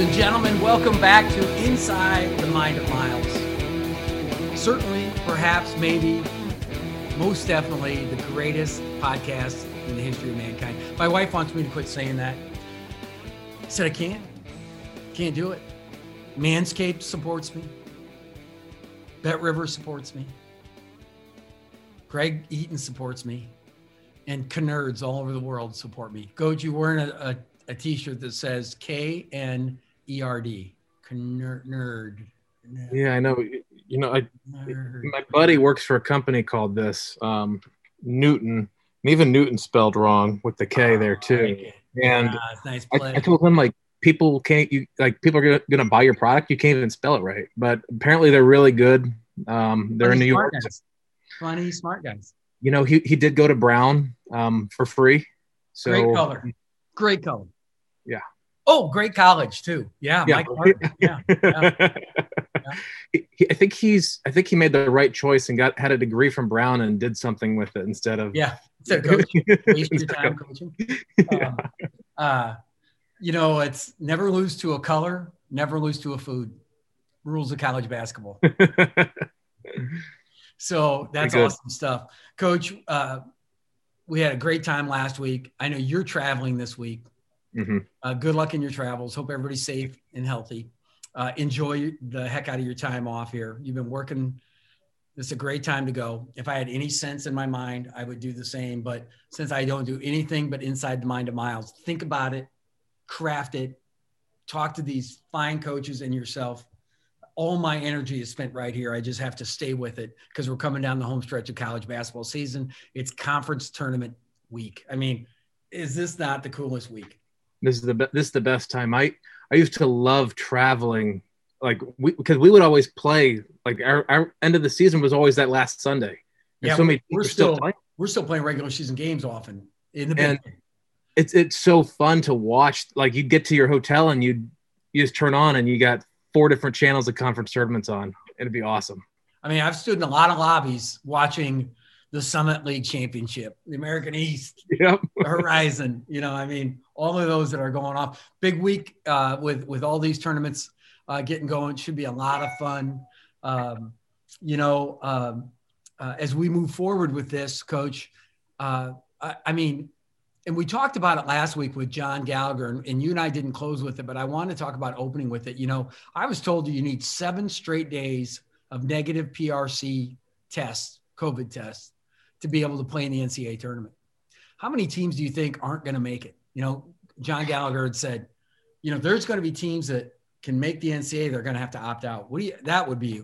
and gentlemen, welcome back to Inside the Mind of Miles. Certainly, perhaps, maybe, most definitely the greatest podcast in the history of mankind. My wife wants me to quit saying that. I said I can't do it. Manscaped supports me. Bet Rivers supports me. Greg Eaton supports me. And K-Nerds all over the world support me. Goji, we're in a t-shirt that says K-N-E-R-D. K-Nerd. Yeah, I know. You know, my buddy works for a company called this, Newton. And even Newton spelled wrong with the K there too. Okay. And nice play. I told him, like, people are gonna buy your product. You can't even spell it right. But apparently they're really good. They're in New York. Funny, smart guys. You know, he did go to Brown for free. So Great color. Yeah. Oh, great college too. Yeah. Mike Martin. I think he made the right choice and had a degree from Brown and did something with it instead of coaching. Waste your time coaching. Yeah. You know, it's never lose to a color, never lose to a food. Rules of college basketball. So that's awesome stuff. Coach, we had a great time last week. I know you're traveling this week. Mm-hmm. Good luck in your travels. Hope everybody's safe and healthy. Enjoy the heck out of your time off here. You've been working. This is a great time to go. If I had any sense in my mind, I would do the same. But since I don't do anything but Inside the Mind of Miles, think about it, craft it, talk to these fine coaches and yourself. All my energy is spent right here. I just have to stay with it because we're coming down the home stretch of college basketball season. It's conference tournament week. I mean, is this not the coolest week? This is the best time. I used to love traveling, like because we would always play. Like our end of the season was always that last Sunday. Yeah, so we're still playing regular season games often in the big game. It's so fun to watch. Like you get to your hotel and you just turn on and you got 4 different channels of conference tournaments on. It'd be awesome. I mean, I've stood in a lot of lobbies watching the Summit League Championship, the American East, the Horizon, you know, I mean, all of those that are going off. Big week with all these tournaments getting going. Should be a lot of fun. As we move forward with this, Coach, and we talked about it last week with John Gallagher, and you and I didn't close with it, but I want to talk about opening with it. You know, I was told you need 7 straight days of negative PRC tests, COVID tests, to be able to play in the NCAA tournament. How many teams do you think aren't going to make it? You know, John Gallagher had said, you know, there's going to be teams that can make the NCAA. They're going to have to opt out. That would be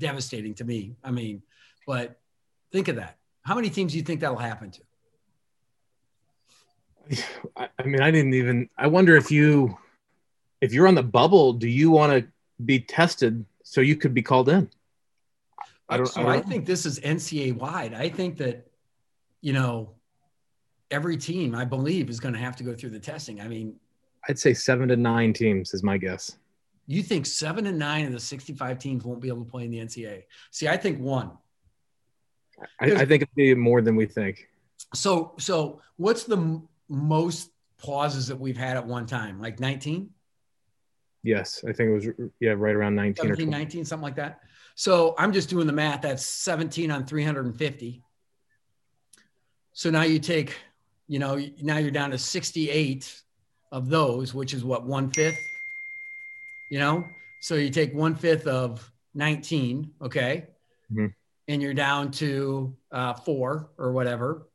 devastating to me. I mean, but think of that. How many teams do you think that'll happen to? I mean, I wonder if you're on the bubble, do you want to be tested so you could be called in? I think this is NCAA wide. I think that, you know, every team I believe is going to have to go through the testing. I mean, I'd say 7 to 9 teams is my guess. You think 7 to 9 of the 65 teams won't be able to play in the NCAA? See, I think one. I think it'll be more than we think. So what's the most pauses that we've had at one time, like 19? Yes, I think it was, right around 19. 17, or 19, something like that. So I'm just doing the math. That's 17 on 350. So now you take, you know, now you're down to 68 of those, which is what, 1/5, you know? So you take 1/5 of 19, okay? Mm-hmm. And you're down to 4 or whatever.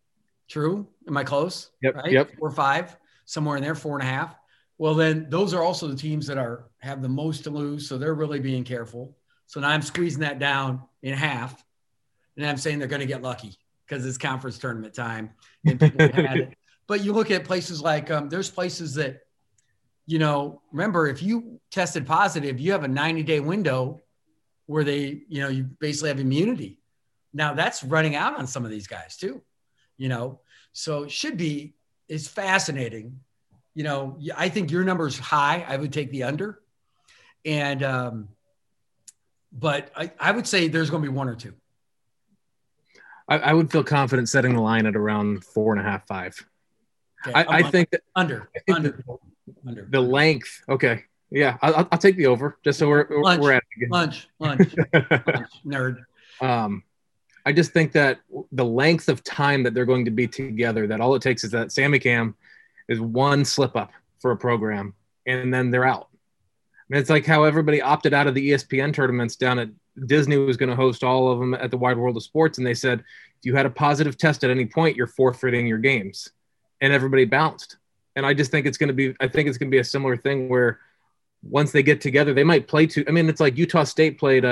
True. Am I close? Yep. Right? Yep. 4 or 5, somewhere in there, 4.5. Well, then those are also the teams that have the most to lose. So they're really being careful. So now I'm squeezing that down in half. And I'm saying they're going to get lucky because it's conference tournament time. And people had it. But you look at places like there's places that, you know, remember, if you tested positive, you have a 90-day window where they, you know, you basically have immunity. Now that's running out on some of these guys too. You know, so it's fascinating. You know, I think your number's high. I would take the under. And, but I would say there's going to be 1 or 2. I would feel confident setting the line at around 4.5, 5. Okay, I think that under. The length. Okay. Yeah, I'll take the over just so we're at it again. Lunch, nerd. I just think that the length of time that they're going to be together, that all it takes is that Sammy Cam is one slip up for a program, and then they're out. I mean, it's like how everybody opted out of the ESPN tournaments down at Disney was going to host all of them at the Wide World of Sports, and they said if you had a positive test at any point, you're forfeiting your games, and everybody bounced. And I just think it's going to be, I think it's going to be a similar thing where once they get together, they might play two. I mean, it's like Utah State played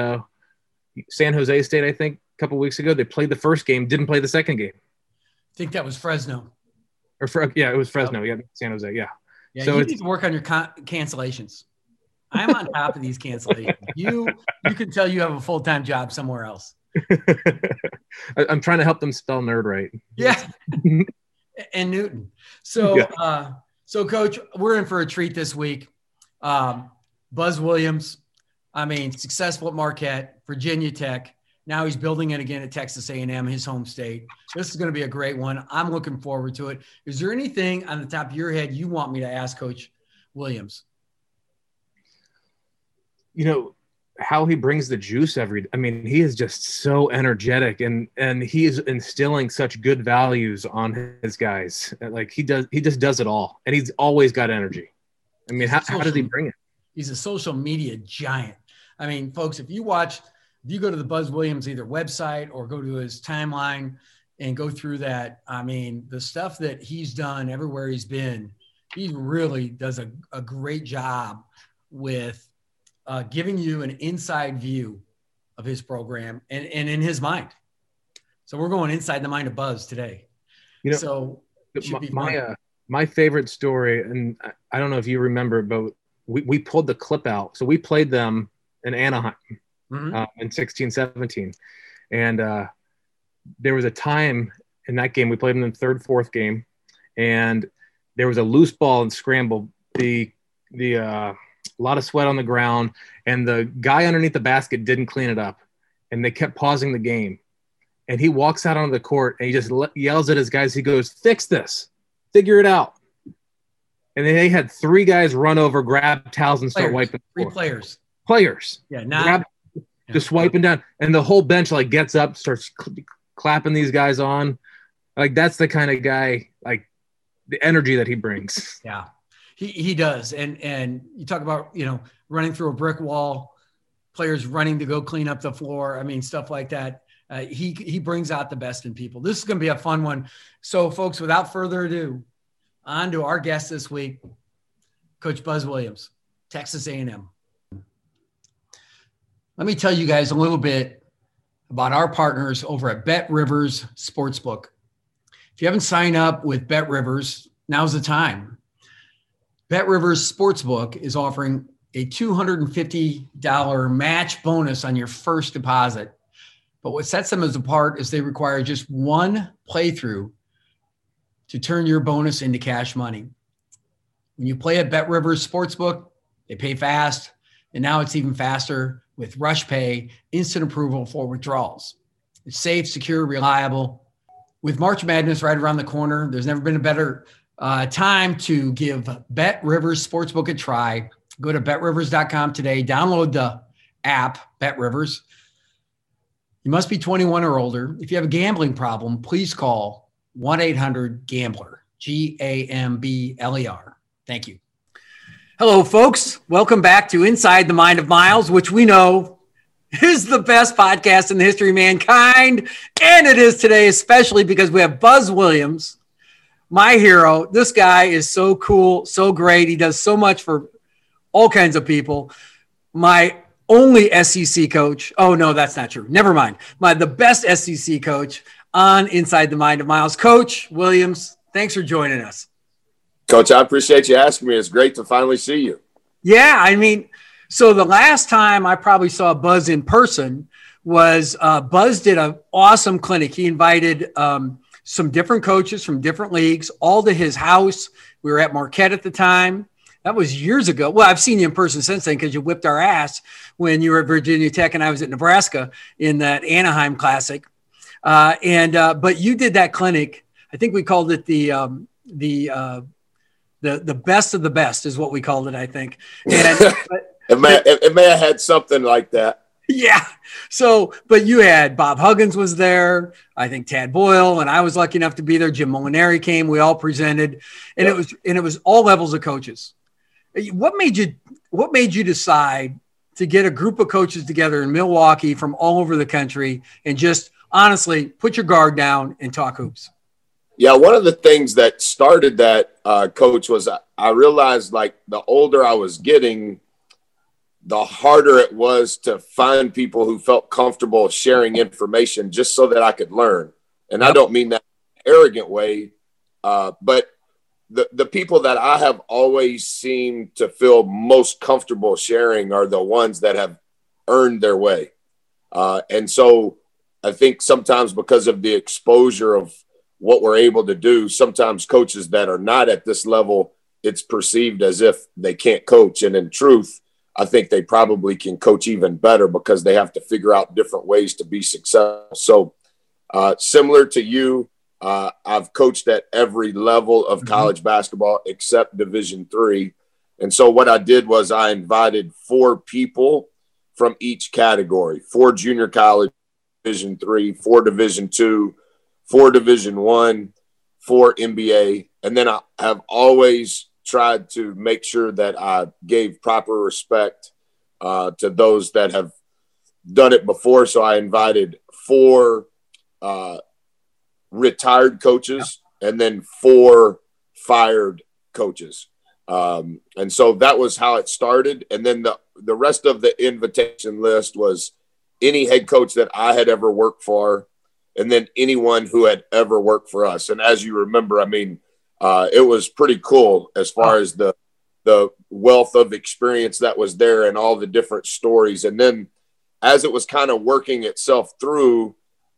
San Jose State, I think, a couple weeks ago. They played the first game, didn't play the second game. I think that was Fresno. Yeah, it was Fresno. Yeah, San Jose, yeah. Yeah, so you need to work on your cancellations. I'm on top of these cancellations. You can tell you have a full-time job somewhere else. I'm trying to help them spell nerd right. Yeah, and Newton. So, yeah. So Coach, we're in for a treat this week. Buzz Williams, I mean, successful at Marquette, Virginia Tech. Now he's building it again at Texas A&M, his home state. This is going to be a great one. I'm looking forward to it. Is there anything on the top of your head you want me to ask Coach Williams? You know, how he brings the juice I mean, he is just so energetic, and he is instilling such good values on his guys. Like he just does it all, and he's always got energy. I mean, how does he bring it? He's a social media giant. I mean, folks, if you go to the Buzz Williams either website or go to his timeline and go through that, I mean, the stuff that he's done everywhere he's been, he really does a great job with giving you an inside view of his program and in his mind. So we're going inside the mind of Buzz today. You know, so it should be fun. My favorite story, and I don't know if you remember, but we pulled the clip out. So we played them in Anaheim in 16-17. And there was a time in that game, we played them in the fourth game, and there was a loose ball and scramble. A lot of sweat on the ground, and the guy underneath the basket didn't clean it up, and they kept pausing the game. And he walks out onto the court, and he just yells at his guys. He goes, "Fix this. Figure it out." And then they had three guys run over, grab towels, and start wiping. Three players. Yeah, just wiping down. And the whole bench like gets up, starts clapping these guys on. Like that's the kind of guy, like the energy that he brings. Yeah, he does. And you talk about, you know, running through a brick wall, players running to go clean up the floor. I mean, stuff like that. He brings out the best in people. This is going to be a fun one. So, folks, without further ado, on to our guest this week, Coach Buzz Williams, Texas A&M. Let me tell you guys a little bit about our partners over at Bet Rivers Sportsbook. If you haven't signed up with Bet Rivers, now's the time. Bet Rivers Sportsbook is offering a $250 match bonus on your first deposit. But what sets them apart is they require just one playthrough to turn your bonus into cash money. When you play at Bet Rivers Sportsbook, they pay fast, and now it's even faster with Rush Pay, instant approval for withdrawals. It's safe, secure, reliable. With March Madness right around the corner, there's never been a better time to give Bet Rivers Sportsbook a try. Go to betrivers.com today, download the app, Bet Rivers. You must be 21 or older. If you have a gambling problem, please call 1-800-GAMBLER, G-A-M-B-L-E-R. Thank you. Hello, folks. Welcome back to Inside the Mind of Miles, which we know is the best podcast in the history of mankind. And it is today, especially because we have Buzz Williams, my hero. This guy is so cool, so great. He does so much for all kinds of people. My only SEC coach. Oh, no, that's not true. Never mind. The best SEC coach on Inside the Mind of Miles. Coach Williams, thanks for joining us. Coach, I appreciate you asking me. It's great to finally see you. Yeah, I mean, so the last time I probably saw Buzz in person was Buzz did an awesome clinic. He invited some different coaches from different leagues all to his house. We were at Marquette at the time. That was years ago. Well, I've seen you in person since then because you whipped our ass when you were at Virginia Tech and I was at Nebraska in that Anaheim Classic. But you did that clinic. I think we called it the the best of the best is what we called it, I think. And it may have had something like that. Yeah. So, but you had Bob Huggins was there, I think Tad Boyle, and I was lucky enough to be there. Jim Molinari came, we all presented, and it was all levels of coaches. What made you decide to get a group of coaches together in Milwaukee from all over the country and just honestly put your guard down and talk hoops? Yeah. One of the things that started that, coach, was I realized, like, the older I was getting, the harder it was to find people who felt comfortable sharing information just so that I could learn. And I don't mean that in an arrogant way, but the people that I have always seemed to feel most comfortable sharing are the ones that have earned their way. And so I think sometimes because of the exposure of what we're able to do, sometimes coaches that are not at this level, it's perceived as if they can't coach. And in truth, I think they probably can coach even better because they have to figure out different ways to be successful. So similar to you, I've coached at every level of college basketball except Division III. And so what I did was I invited 4 people from each category: 4 junior college, Division III, 4 Division II, 4 Division I, 4 NBA. And then I have always tried to make sure that I gave proper respect to those that have done it before. So I invited 4 retired coaches and then 4 fired coaches. And so that was how it started. And then the rest of the invitation list was any head coach that I had ever worked for, and then anyone who had ever worked for us. And as you remember, I mean, it was pretty cool as far as the wealth of experience that was there and all the different stories. And then as it was kind of working itself through,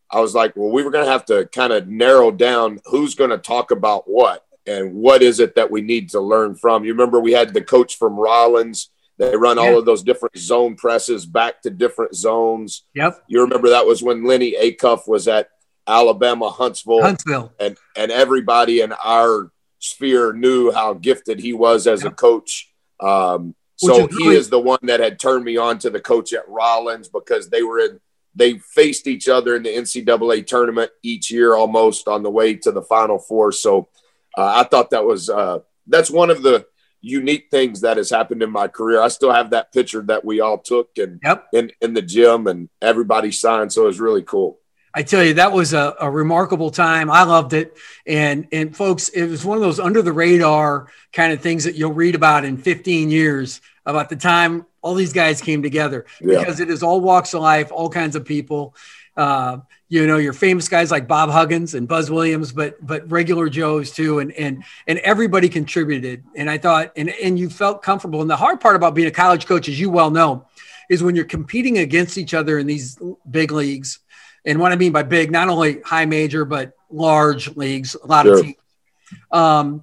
I was like, well, we were going to have to kind of narrow down who's going to talk about what and what is it that we need to learn from. You remember we had the coach from Rollins. They run all of those different zone presses back to different zones. Yep. You remember that was when Lenny Acuff was at Alabama, Huntsville. And everybody in our sphere knew how gifted he was as a coach. So he is the one that had turned me on to the coach at Rollins, because they faced each other in the NCAA tournament each year, almost on the way to the Final Four. So I thought that was that's one of the unique things that has happened in my career. I still have that picture that we all took and in the gym, and everybody signed. So it was really cool. I tell you, that was a remarkable time. I loved it. And folks, it was one of those under the radar kind of things that you'll read about in 15 years about the time all these guys came together, because it is all walks of life, all kinds of people. Your famous guys like Bob Huggins and Buzz Williams, but regular Joes too. And everybody contributed. And I thought, and you felt comfortable. And the hard part about being a college coach, as you well know, is when you're competing against each other in these big leagues. And what I mean by big, not only high major, but large leagues, a lot of teams.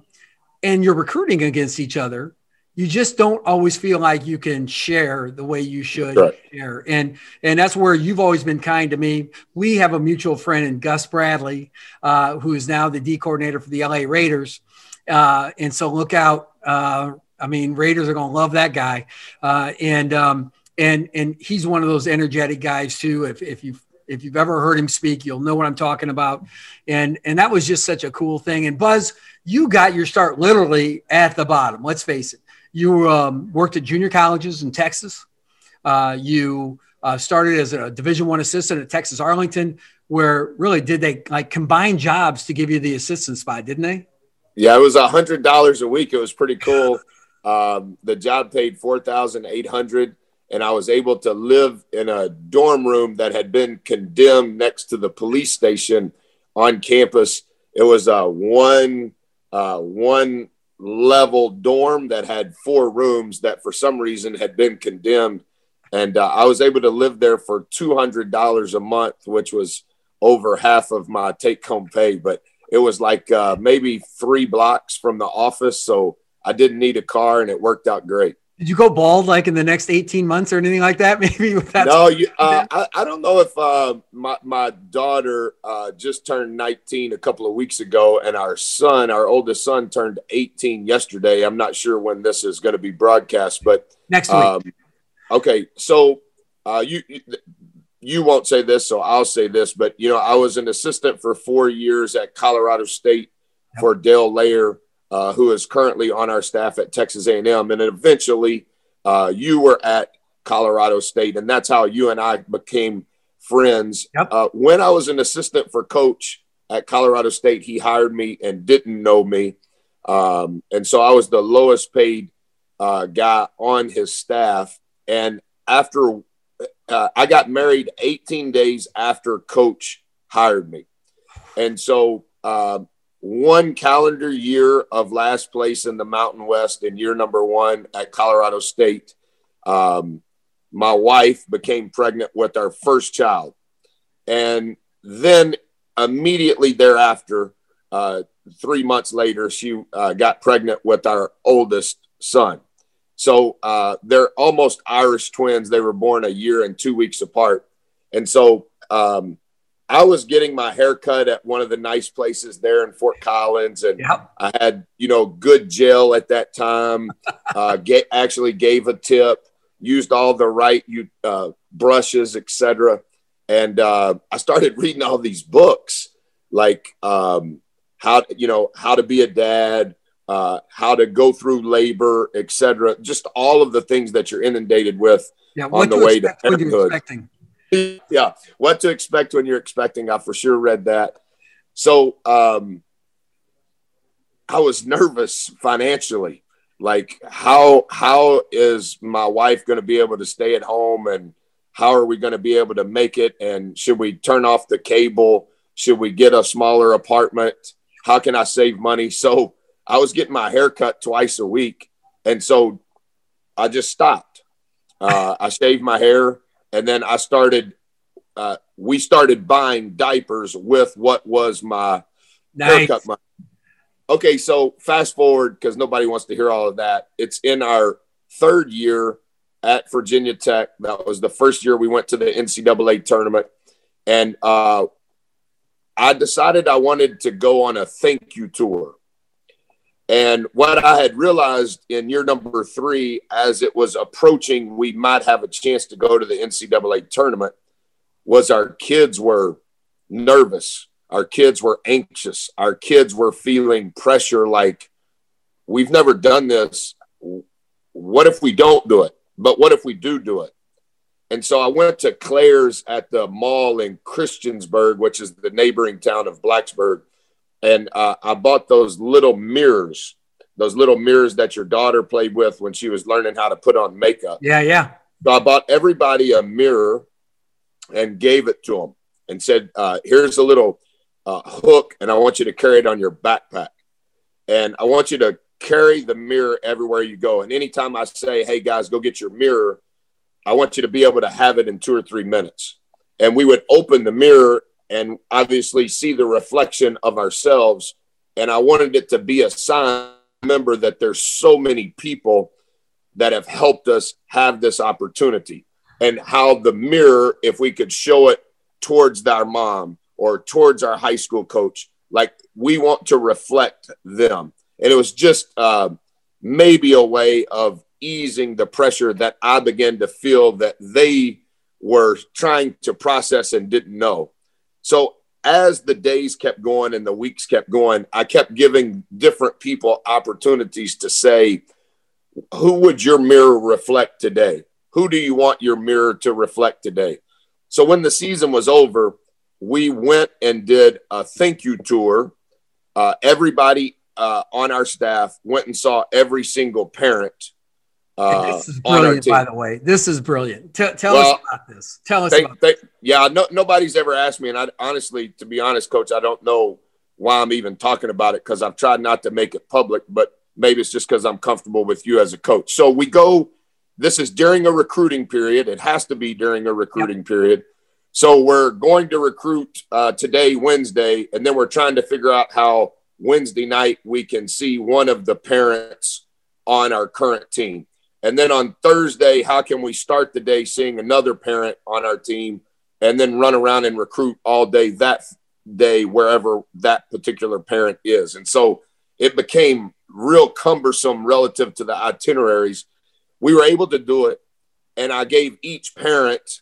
And you're recruiting against each other. You just don't always feel like you can share the way you should share. And that's where you've always been kind to me. We have a mutual friend in Gus Bradley, who is now the D coordinator for the LA Raiders. And so look out. I mean, Raiders are going to love that guy. And he's one of those energetic guys too. If you've ever heard him speak, you'll know what I'm talking about. And that was just such a cool thing. And Buzz, you got your start literally at the bottom. Let's face it. You worked at junior colleges in Texas. You started as a Division I assistant at Texas Arlington, where really did they like combine jobs to give you the assistant spot, didn't they? Yeah, it was $100 a week. It was pretty cool. The job paid $4,800. And I was able to live in a dorm room that had been condemned next to the police station on campus. It was a one level dorm that had 4 rooms that for some reason had been condemned. And I was able to live there for $200 a month, which was over half of my take home pay. But it was like maybe 3 blocks from the office. So I didn't need a car, and it worked out great. Did you go bald like in the next 18 months or anything like that? Maybe. No, I don't know if my daughter just turned 19 a couple of weeks ago, and our oldest son, turned 18 yesterday. I'm not sure when this is going to be broadcast, but next week. Okay, so you won't say this, so I'll say this, but I was an assistant for 4 years at Colorado State for Dale Layer, who is currently on our staff at Texas A&M, and eventually you were at Colorado State, and that's how you and I became friends. Yep. When I was an assistant for coach at Colorado State, he hired me and didn't know me, and so I was the lowest paid guy on his staff. And after I got married 18 days after coach hired me. And so one calendar year of last place in the Mountain West and year number one at Colorado State, my wife became pregnant with our first child. And then immediately thereafter, 3 months later, she got pregnant with our oldest son. So they're almost Irish twins. They were born a year and 2 weeks apart. And so I was getting my hair cut at one of the nice places there in Fort Collins. And yep. I had, good gel at that time, actually gave a tip, used all the right brushes, etc. And I started reading all these books, like how to be a dad, how to go through labor, etc. Just all of the things that you're inundated with on the way to parenthood. Yeah, what to expect when you're expecting. I for sure read that. So I was nervous financially. Like, how is my wife going to be able to stay at home, and how are we going to be able to make it? And should we turn off the cable? Should we get a smaller apartment? How can I save money? So I was getting my hair cut twice a week, and so I just stopped. I shaved my hair, and then I started we started buying diapers with what was my haircut money. Okay, so fast forward, because nobody wants to hear all of that. It's in our third year at Virginia Tech. That was the first year we went to the NCAA tournament, and I decided I wanted to go on a thank you tour. And what I had realized in year number three, as it was approaching, we might have a chance to go to the NCAA tournament, was our kids were nervous. Our kids were anxious. Our kids were feeling pressure like, we've never done this. What if we don't do it? But what if we do it? And so I went to Claire's at the mall in Christiansburg, which is the neighboring town of Blacksburg. And I bought those little mirrors that your daughter played with when she was learning how to put on makeup. Yeah, yeah. So I bought everybody a mirror and gave it to them and said, here's a little hook, and I want you to carry it on your backpack. And I want you to carry the mirror everywhere you go. And anytime I say, hey, guys, go get your mirror, I want you to be able to have it in 2 or 3 minutes. And we would open the mirror and obviously see the reflection of ourselves. And I wanted it to be a sign. Remember that there's so many people that have helped us have this opportunity, and how the mirror, if we could show it towards our mom or towards our high school coach, like we want to reflect them. And it was just maybe a way of easing the pressure that I began to feel that they were trying to process and didn't know. So as the days kept going and the weeks kept going, I kept giving different people opportunities to say, who would your mirror reflect today? Who do you want your mirror to reflect today? So when the season was over, we went and did a thank you tour. Everybody on our staff went and saw every single parent. This is brilliant, by the way. This is brilliant. Tell us about this. Tell us about this. Yeah, no, nobody's ever asked me. And I honestly, to be honest, Coach, I don't know why I'm even talking about it, because I've tried not to make it public, but maybe it's just because I'm comfortable with you as a coach. So we go, this is during a recruiting period. It has to be during a recruiting period. So we're going to recruit today, Wednesday, and then we're trying to figure out how Wednesday night we can see one of the parents on our current team. And then on Thursday, how can we start the day seeing another parent on our team and then run around and recruit all day that day wherever that particular parent is? And so it became real cumbersome relative to the itineraries. We were able to do it, and I gave each parent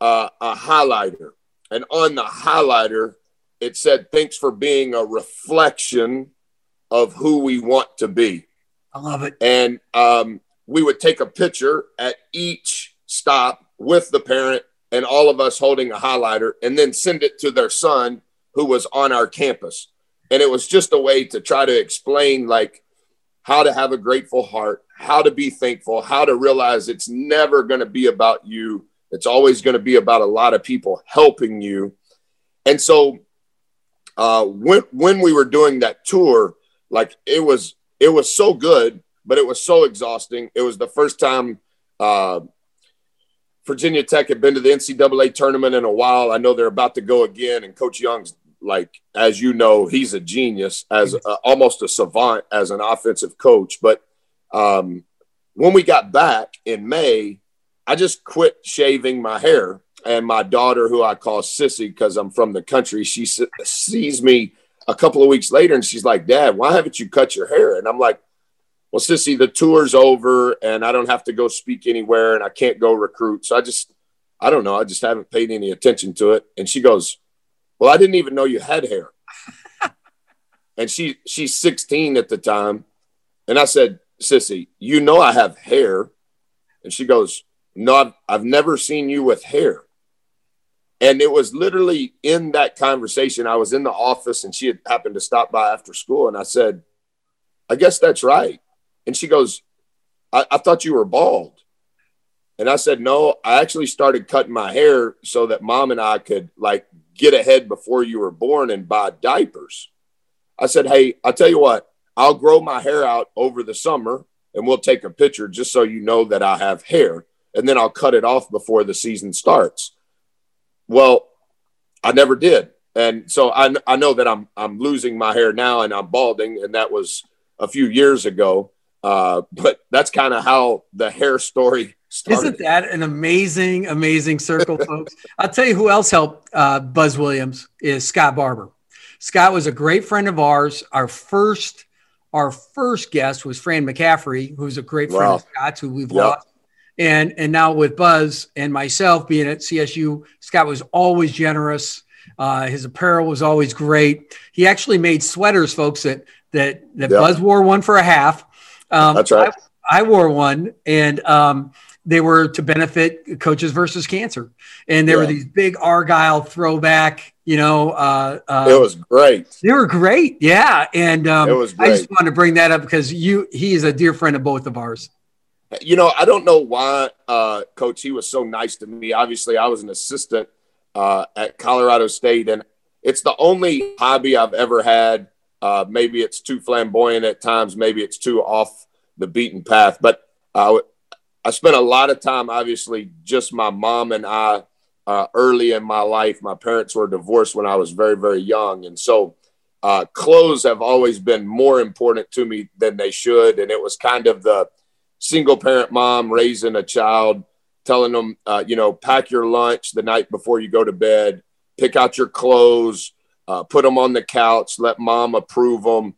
a highlighter. And on the highlighter, it said, "Thanks for being a reflection of who we want to be." I love it. And we would take a picture at each stop with the parent and all of us holding a highlighter, and then send it to their son who was on our campus. And it was just a way to try to explain, like, how to have a grateful heart, how to be thankful, how to realize it's never going to be about you. It's always going to be about a lot of people helping you. And so when we were doing that tour, like, it was so good, but it was so exhausting. It was the first time Virginia Tech had been to the NCAA tournament in a while. I know they're about to go again. And Coach Young's, like, as you know, he's a genius, as almost a savant as an offensive coach. But when we got back in May, I just quit shaving my hair. And my daughter, who I call Sissy because I'm from the country, she sees me a couple of weeks later and she's like, "Dad, why haven't you cut your hair?" And I'm like, "Well, Sissy, the tour's over and I don't have to go speak anywhere and I can't go recruit. So I don't know. I just haven't paid any attention to it." And she goes, "Well, I didn't even know you had hair." And she's 16 at the time. And I said, "Sissy, you know I have hair." And she goes, "No, I've never seen you with hair." And it was literally in that conversation. I was in the office and she had happened to stop by after school. And I said, "I guess that's right." And she goes, I thought you were bald." And I said, "No, I actually started cutting my hair so that Mom and I could, like, get ahead before you were born and buy diapers." I said, "Hey, I'll tell you what, I'll grow my hair out over the summer and we'll take a picture just so you know that I have hair. And then I'll cut it off before the season starts." Well, I never did. And so I know that I'm losing my hair now and I'm balding. And that was a few years ago. But that's kind of how the hair story started. Isn't that an amazing, amazing circle, folks? I'll tell you who else helped Buzz Williams is Scott Barber. Scott was a great friend of ours. Our first guest was Fran McCaffrey, who's a great friend of Scott's, who we've lost. And now with Buzz and myself being at CSU, Scott was always generous. His apparel was always great. He actually made sweaters, folks, that Buzz wore one for a half. That's right. I wore one, and they were to benefit Coaches versus Cancer. And there were these big Argyle throwback, it was great. They were great. Yeah. And it was great. I just wanted to bring that up because he is a dear friend of both of ours. I don't know why, Coach, he was so nice to me. Obviously, I was an assistant at Colorado State, and it's the only hobby I've ever had. Maybe it's too flamboyant at times. Maybe it's too off the beaten path. But I spent a lot of time, obviously, just my mom and I early in my life. My parents were divorced when I was very, very young. And so clothes have always been more important to me than they should. And it was kind of the single parent mom raising a child, telling them, pack your lunch the night before you go to bed, pick out your clothes, put them on the couch, let Mom approve them.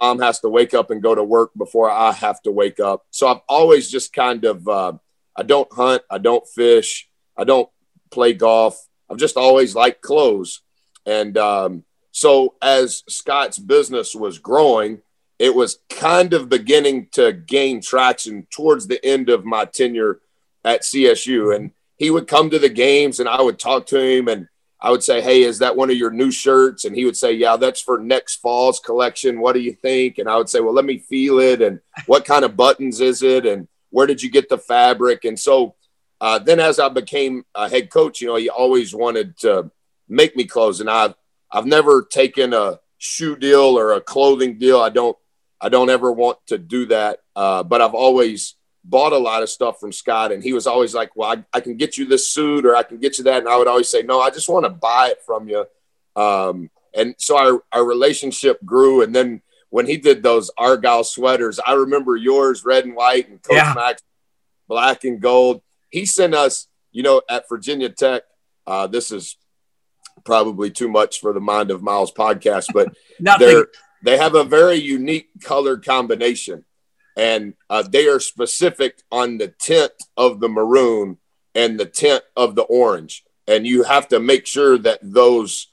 Mom has to wake up and go to work before I have to wake up. So I've always just kind of, I don't hunt, I don't fish, I don't play golf. I've just always liked clothes. And so as Scott's business was growing, it was kind of beginning to gain traction towards the end of my tenure at CSU. And he would come to the games and I would talk to him and I would say, "Hey, is that one of your new shirts?" And he would say, "Yeah, that's for next fall's collection. What do you think?" And I would say, "Well, let me feel it. And what kind of buttons is it? And where did you get the fabric?" And so then as I became a head coach, he always wanted to make me clothes. And I've never taken a shoe deal or a clothing deal. I don't ever want to do that. But I've always bought a lot of stuff from Scott, and he was always like, "Well, I can get you this suit or I can get you that." And I would always say, "No, I just want to buy it from you." And so our relationship grew. And then when he did those Argyle sweaters, I remember yours, red and white, and Coach Max, black and gold. He sent us, you know, at Virginia Tech, this is probably too much for the Mind of Miles podcast, but they have a very unique color combination, and they are specific on the tint of the maroon and the tint of the orange. And you have to make sure that those,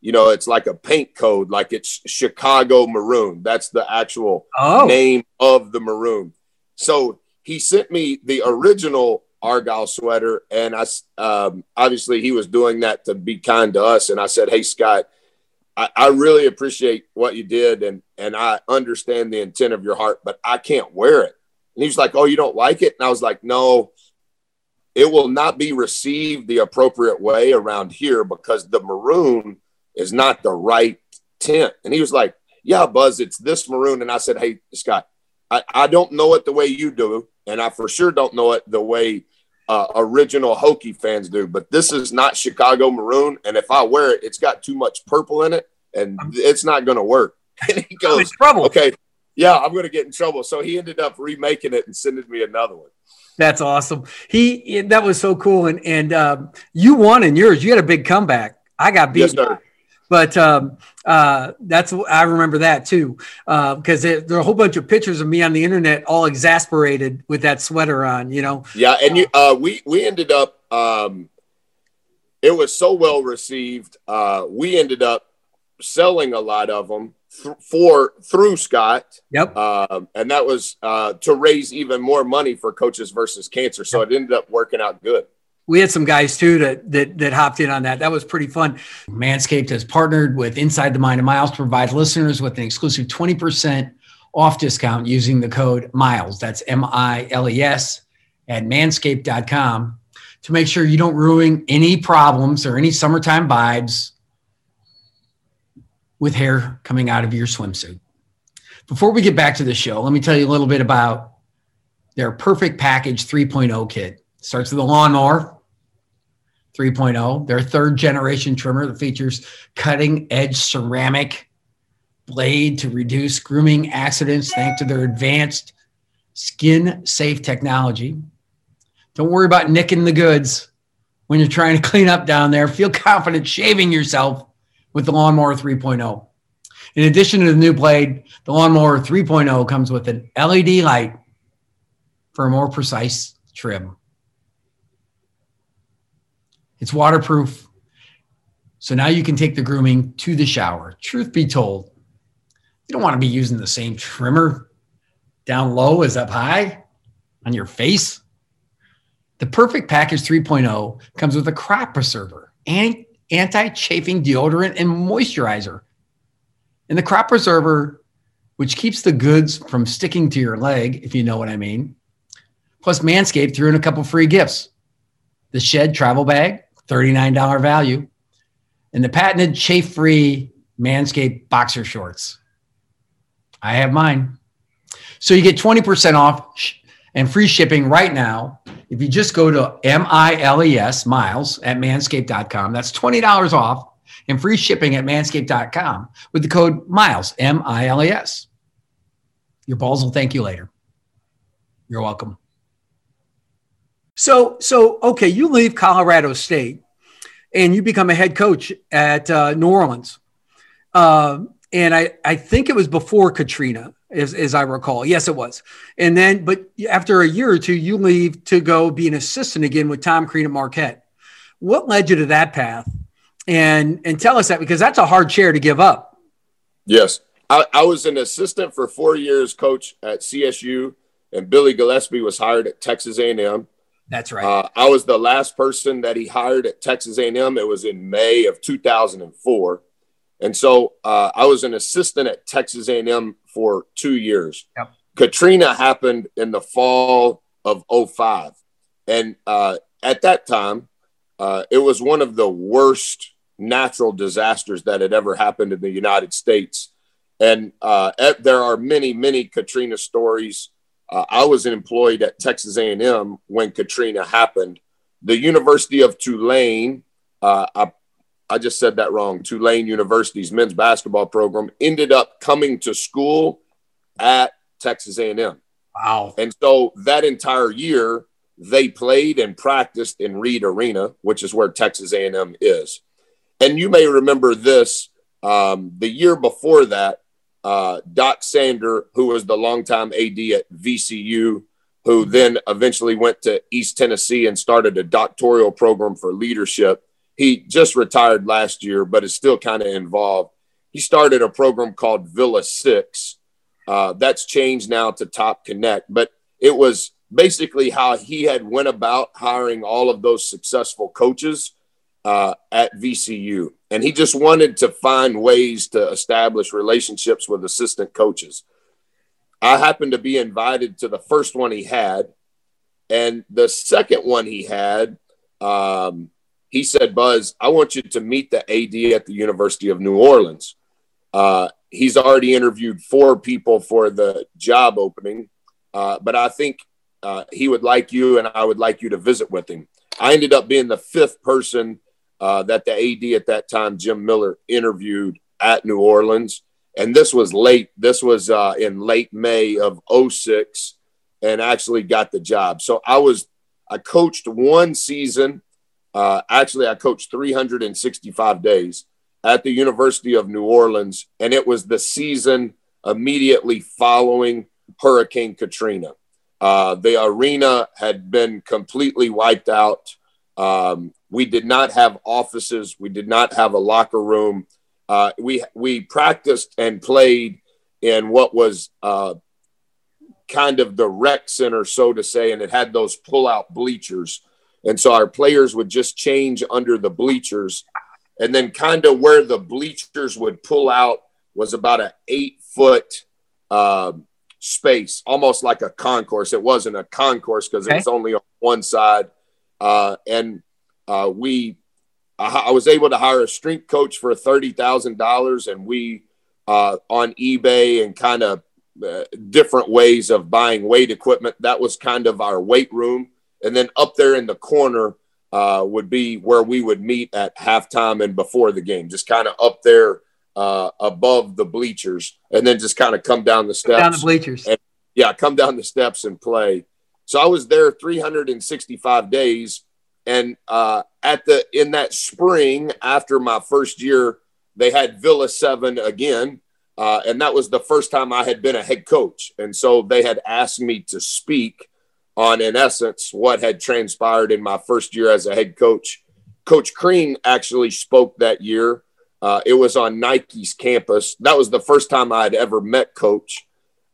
you know, it's like a paint code, like it's Chicago maroon. That's the actual name of the maroon. So he sent me the original Argyle sweater. And I, obviously he was doing that to be kind to us. And I said, hey, Scott, I really appreciate what you did. And I understand the intent of your heart, but I can't wear it. And he was like, oh, you don't like it? And I was like, no. It will not be received the appropriate way around here because the maroon is not the right tint. And he was like, yeah, Buzz, it's this maroon. And I said, hey, Scott, I don't know it the way you do. And I for sure don't know it the way original Hokie fans do. But this is not Chicago maroon. And if I wear it, it's got too much purple in it and it's not going to work. And he goes, okay, yeah, I'm going to get in trouble. So he ended up remaking it and sending me another one. That's awesome. That was so cool. And you won in yours. You had a big comeback. I got beat. Yes, but I remember that too. Because there are a whole bunch of pictures of me on the internet, all exasperated with that sweater on, you know? Yeah. And we ended up, it was so well received. We ended up selling a lot of them through Scott. Yep. And that was to raise even more money for Coaches versus Cancer. So it ended up working out good. We had some guys too that hopped in on that. That was pretty fun. Manscaped has partnered with Inside the Mind of Miles to provide listeners with an exclusive 20% off discount using the code MILES. That's M-I-L-E-S at manscaped.com to make sure you don't ruin any problems or any summertime vibes with hair coming out of your swimsuit. Before we get back to the show, let me tell you a little bit about their Perfect Package 3.0 kit. Starts with the lawnmower 3.0, their third generation trimmer that features cutting edge ceramic blade to reduce grooming accidents thanks to their advanced skin safe technology. Don't worry about nicking the goods when you're trying to clean up down there. Feel confident shaving yourself with the Lawnmower 3.0. In addition to the new blade, the Lawnmower 3.0 comes with an LED light for a more precise trim. It's waterproof, so now you can take the grooming to the shower. Truth be told, you don't want to be using the same trimmer down low as up high on your face. The Perfect Package 3.0 comes with a crop preserver and anti-chafing deodorant and moisturizer. And the crop preserver, which keeps the goods from sticking to your leg, if you know what I mean. Plus, Manscaped threw in a couple free gifts. The Shed Travel Bag, $39 value, and the patented chafe-free Manscaped boxer shorts. I have mine. So you get 20% off and free shipping right now if you just go to M-I-L-E-S, Miles, at manscaped.com. That's $20 off and free shipping at manscaped.com with the code MILES, M-I-L-E-S. Your balls will thank you later. You're welcome. So okay, you leave Colorado State and you become a head coach at New Orleans. And I think it was before Katrina, as I recall. Yes, it was. And then, but after a year or two, you leave to go be an assistant again with Tom Crean at Marquette. What led you to that path? And tell us that, because that's a hard chair to give up. Yes. I was an assistant for 4 years, coach at CSU, and Billy Gillespie was hired at Texas A&M. That's right. I was the last person that he hired at Texas A&M. It was in May of 2004. And so I was an assistant at Texas A&M for 2 years. Yep. Katrina happened in the fall of 2005. And at that time, it was one of the worst natural disasters that had ever happened in the United States. And there are many, many Katrina stories. I was employed at Texas A&M when Katrina happened. The University of Tulane, I I just said that wrong. Tulane University's men's basketball program ended up coming to school at Texas A&M. Wow. And so that entire year, they played and practiced in Reed Arena, which is where Texas A&M is. And you may remember this, the year before that, Doc Sander, who was the longtime AD at VCU, who then eventually went to East Tennessee and started a doctoral program for leadership. He just retired last year, but is still kind of involved. He started a program called Villa 6. That's changed now to Top Connect, but it was basically how he had went about hiring all of those successful coaches at VCU. And he just wanted to find ways to establish relationships with assistant coaches. I happened to be invited to the first one he had. And the second one he had, he said, Buzz, I want you to meet the AD at the University of New Orleans. He's already interviewed 4 people for the job opening, but I think he would like you, and I would like you to visit with him. I ended up being the 5th person that the AD at that time, Jim Miller, interviewed at New Orleans. And this was late. This was in late May of 2006, and actually got the job. So I coached one season. Actually, I coached 365 days at the University of New Orleans, and it was the season immediately following Hurricane Katrina. The arena had been completely wiped out. We did not have offices. We did not have a locker room. We practiced and played in what was kind of the rec center, so to say, and it had those pull-out bleachers. And so our players would just change under the bleachers. And then kind of where the bleachers would pull out was about an 8-foot space, almost like a concourse. It wasn't a concourse because it was only on one side. I was able to hire a strength coach for $30,000, and we on eBay and kind of different ways of buying weight equipment. That was kind of our weight room. And then up there in the corner would be where we would meet at halftime and before the game, just kind of up there above the bleachers, and then just kind of come down the steps. Down the bleachers. And, yeah, come down the steps and play. So I was there 365 days. And in that spring, after my first year, they had Villa 7 again. And that was the first time I had been a head coach. And so they had asked me to speak on, in essence, what had transpired in my first year as a head coach. Coach Crean actually spoke that year. It was on Nike's campus. That was the first time I had ever met Coach.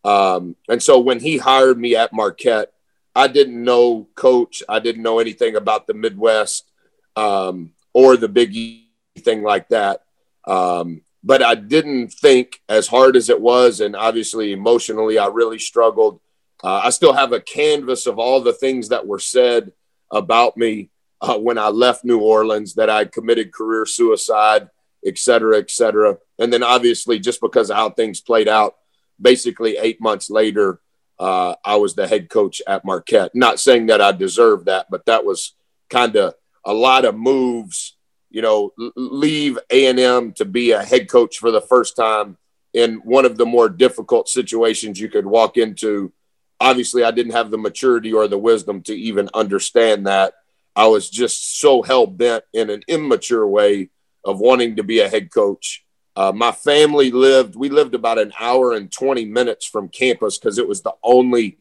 And so when he hired me at Marquette, I didn't know Coach. I didn't know anything about the Midwest or the Big E, thing like that. But I didn't think, as hard as it was, and obviously emotionally I really struggled. I still have a canvas of all the things that were said about me when I left New Orleans, that I committed career suicide, et cetera, et cetera. And then obviously just because of how things played out, basically 8 months later, I was the head coach at Marquette. Not saying that I deserved that, but that was kind of a lot of moves, you know, leave A&M to be a head coach for the first time in one of the more difficult situations you could walk into. Obviously, I didn't have the maturity or the wisdom to even understand that. I was just so hell-bent in an immature way of wanting to be a head coach. My family we lived about an hour and 20 minutes from campus because it was the only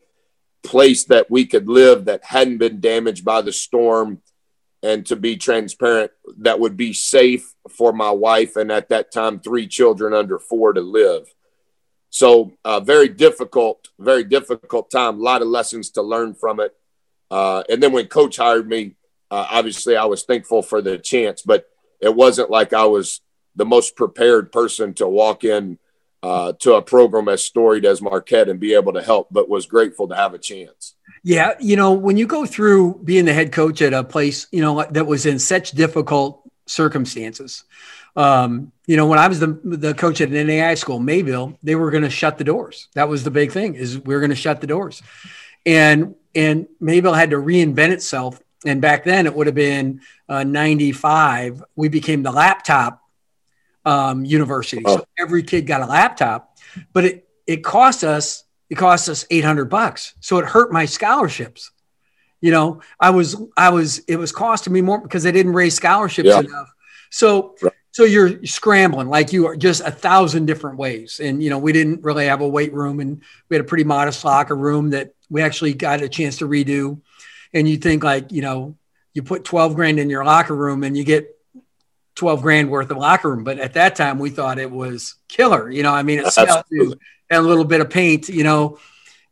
place that we could live that hadn't been damaged by the storm. And to be transparent, that would be safe for my wife and at that time 3 children under 4 to live. So very difficult time, a lot of lessons to learn from it. And then when Coach hired me, obviously I was thankful for the chance, but it wasn't like I was the most prepared person to walk in to a program as storied as Marquette and be able to help, but was grateful to have a chance. Yeah. You know, when you go through being the head coach at a place, you know, that was in such difficult circumstances, you know, when I was the coach at an NAI school, Mayville, they were going to shut the doors. That was the big thing, is we were going to shut the doors, and Mayville had to reinvent itself And back then it would have been 95. We became the laptop university. Oh. So every kid got a laptop, but it cost us $800. So it hurt my scholarships. You know, it was costing me more because they didn't raise scholarships enough. So you're scrambling, like you are, just 1,000 different ways. And, you know, we didn't really have a weight room, and we had a pretty modest locker room that we actually got a chance to redo. And you think, like, you know, you put $12,000 in your locker room and you get $12,000 worth of locker room. But at that time we thought it was killer. You know, I mean, it smelled too, and a little bit of paint, you know.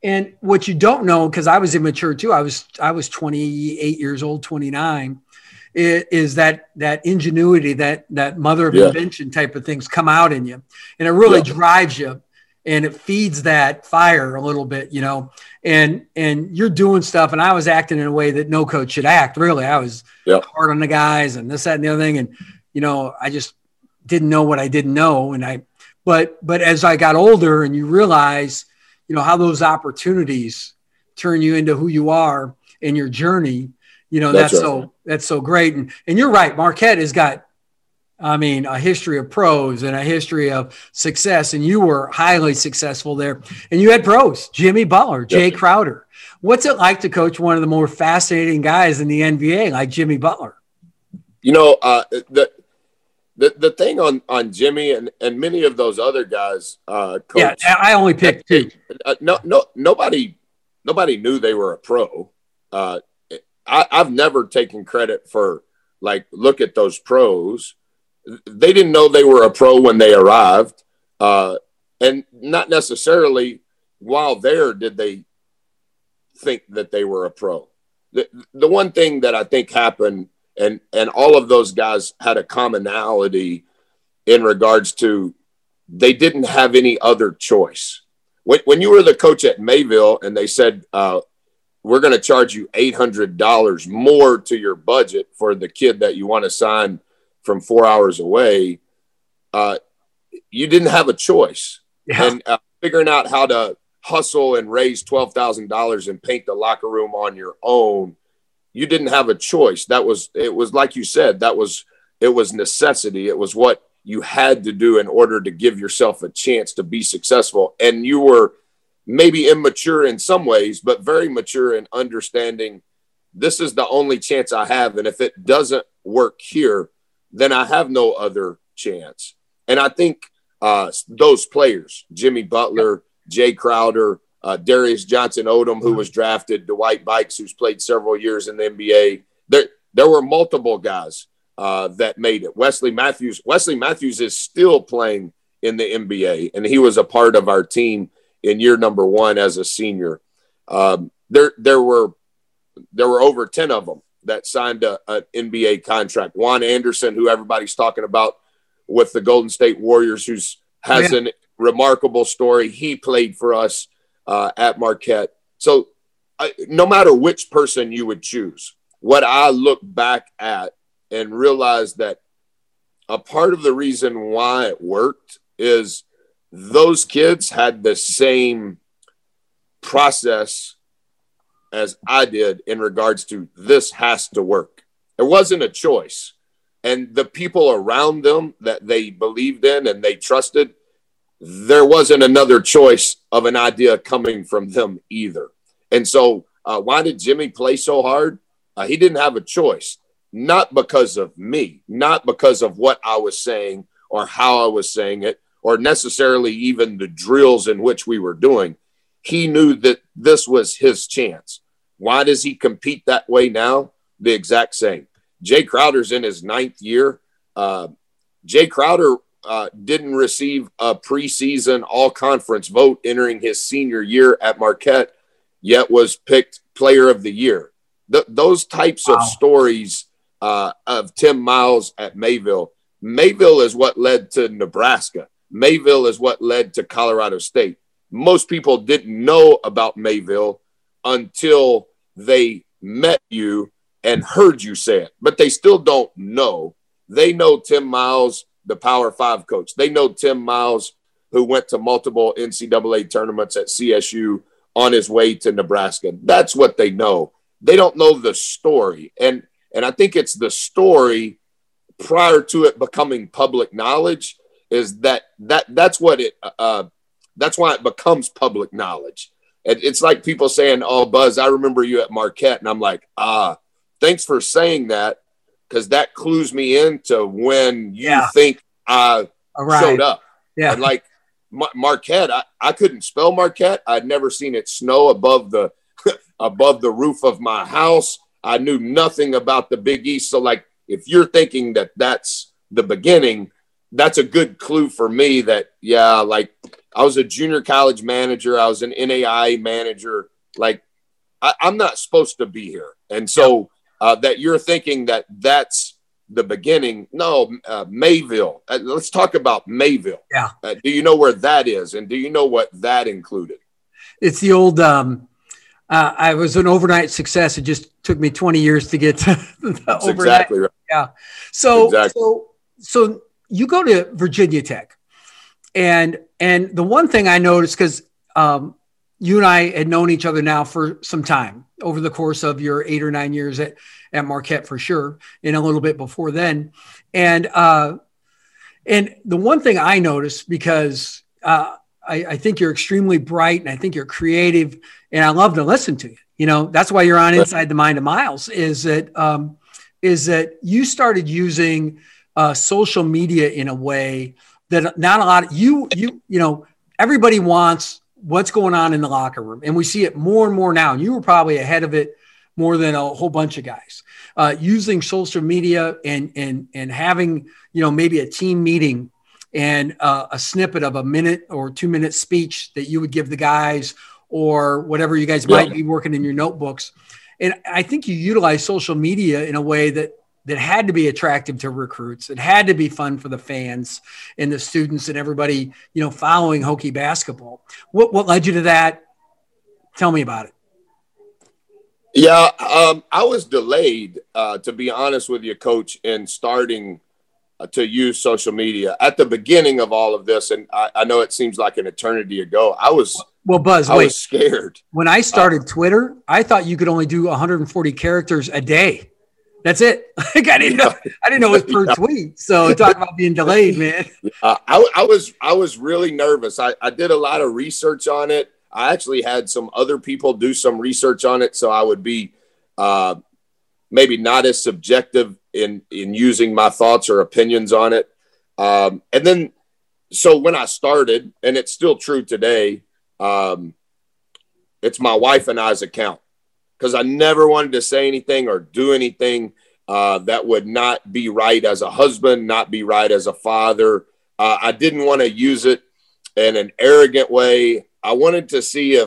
And what you don't know, because I was immature too, I was 28 years old, 29. It is that ingenuity, that mother of invention type of things come out in you, and it really drives you, and it feeds that fire a little bit, you know. And you're doing stuff, and I was acting in a way that no coach should act. Really, I was hard on the guys and this, that, and the other thing, and you know, I just didn't know what I didn't know, and but as I got older, and you realize, you know, how those opportunities turn you into who you are in your journey. You know, that's so great. And you're right. Marquette has got, I mean, a history of pros and a history of success. And you were highly successful there. And you had pros, Jimmy Butler, Jay Crowder. What's it like to coach one of the more fascinating guys in the NBA, like Jimmy Butler? You know, the thing on Jimmy and many of those other guys, coach. Yeah, I only picked two. Nobody knew they were a pro. I've never taken credit for, like, look at those pros. They didn't know they were a pro when they arrived. And not necessarily while there did they think that they were a pro. The one thing that I think happened, and all of those guys had a commonality in regards to they didn't have any other choice. When you were the coach at Mayville and they said, we're going to charge you $800 more to your budget for the kid that you want to sign from 4 hours away. You didn't have a choice. Yeah. And figuring out how to hustle and raise $12,000 and paint the locker room on your own, you didn't have a choice. It was like you said, it was necessity. It was what you had to do in order to give yourself a chance to be successful. And you were maybe immature in some ways, but very mature in understanding this is the only chance I have. And if it doesn't work here, then I have no other chance. And I think those players, Jimmy Butler, Jay Crowder, Darius Johnson Odom, who was drafted, Dwight Bikes, who's played several years in the NBA. There were multiple guys that made it. Wesley Matthews is still playing in the NBA, and he was a part of our team in year number one as a senior. There were over 10 of them that signed an NBA contract. Juan Anderson, who everybody's talking about with the Golden State Warriors, who has a remarkable story. He played for us at Marquette. So no matter which person you would choose, what I look back at and realize that a part of the reason why it worked is those kids had the same process as I did in regards to this has to work. It wasn't a choice. And the people around them that they believed in and they trusted, there wasn't another choice of an idea coming from them either. And so why did Jimmy play so hard? He didn't have a choice, not because of me, not because of what I was saying or how I was saying it, or necessarily even the drills in which we were doing. He knew that this was his chance. Why does he compete that way now? The exact same. Jay Crowder's in his 9th year. Jay Crowder didn't receive a preseason all-conference vote entering his senior year at Marquette, yet was picked player of the year. Those types of stories of Tim Miles at Mayville. Mayville is what led to Nebraska. Mayville is what led to Colorado State. Most people didn't know about Mayville until they met you and heard you say it, but they still don't know. They know Tim Miles, the Power 5 coach. They know Tim Miles, who went to multiple NCAA tournaments at CSU on his way to Nebraska. That's what they know. they don't know the story. And I think it's the story prior to it becoming public knowledge is that's what it, that's why it becomes public knowledge. And it's like people saying, "Oh, Buzz, I remember you at Marquette." And I'm like, "Ah, thanks for saying that, because that clues me into when you think I showed up." Yeah. And like Marquette, I couldn't spell Marquette. I'd never seen it snow above the above the roof of my house. I knew nothing about the Big East. So, like, if you're thinking that that's the beginning, that's a good clue for me that, yeah, like, I was a junior college manager. I was an NAIA manager. Like, I'm not supposed to be here. And so that you're thinking that that's the beginning. No, Mayville. Let's talk about Mayville. Yeah. Do you know where that is? And do you know what that included? It's the old I was an overnight success. It just took me 20 years to get to the overnight. Exactly right. Yeah. So, exactly. So you go to Virginia Tech, and the one thing I noticed, because you and I had known each other now for some time over the course of your 8 or 9 years at Marquette for sure, and a little bit before then, and the one thing I noticed, because I think you're extremely bright, and I think you're creative, and I love to listen to you. You know, that's why you're on Inside the Mind of Miles, is that you started using social media in a way that not a lot of you know, everybody wants what's going on in the locker room. And we see it more and more now. And you were probably ahead of it more than a whole bunch of guys, using social media and having, you know, maybe a team meeting and a snippet of a minute or 2 minute speech that you would give the guys, or whatever you guys might be working in your notebooks. And I think you utilize social media in a way that had to be attractive to recruits. It had to be fun for the fans and the students and everybody, you know, following Hokie basketball. What led you to that? Tell me about it. Yeah, I was delayed, to be honest with you, Coach, in starting to use social media at the beginning of all of this. And I know it seems like an eternity ago. I was scared. When I started Twitter, I thought you could only do 140 characters a day. That's it. Like, I didn't know it was per tweet. So talk about being delayed, man. I was really nervous. I did a lot of research on it. I actually had some other people do some research on it, so I would be maybe not as subjective in using my thoughts or opinions on it. And then, so when I started, and it's still true today, it's my wife and I's account, because I never wanted to say anything or do anything that would not be right as a husband, not be right as a father. I didn't want to use it in an arrogant way. I wanted to see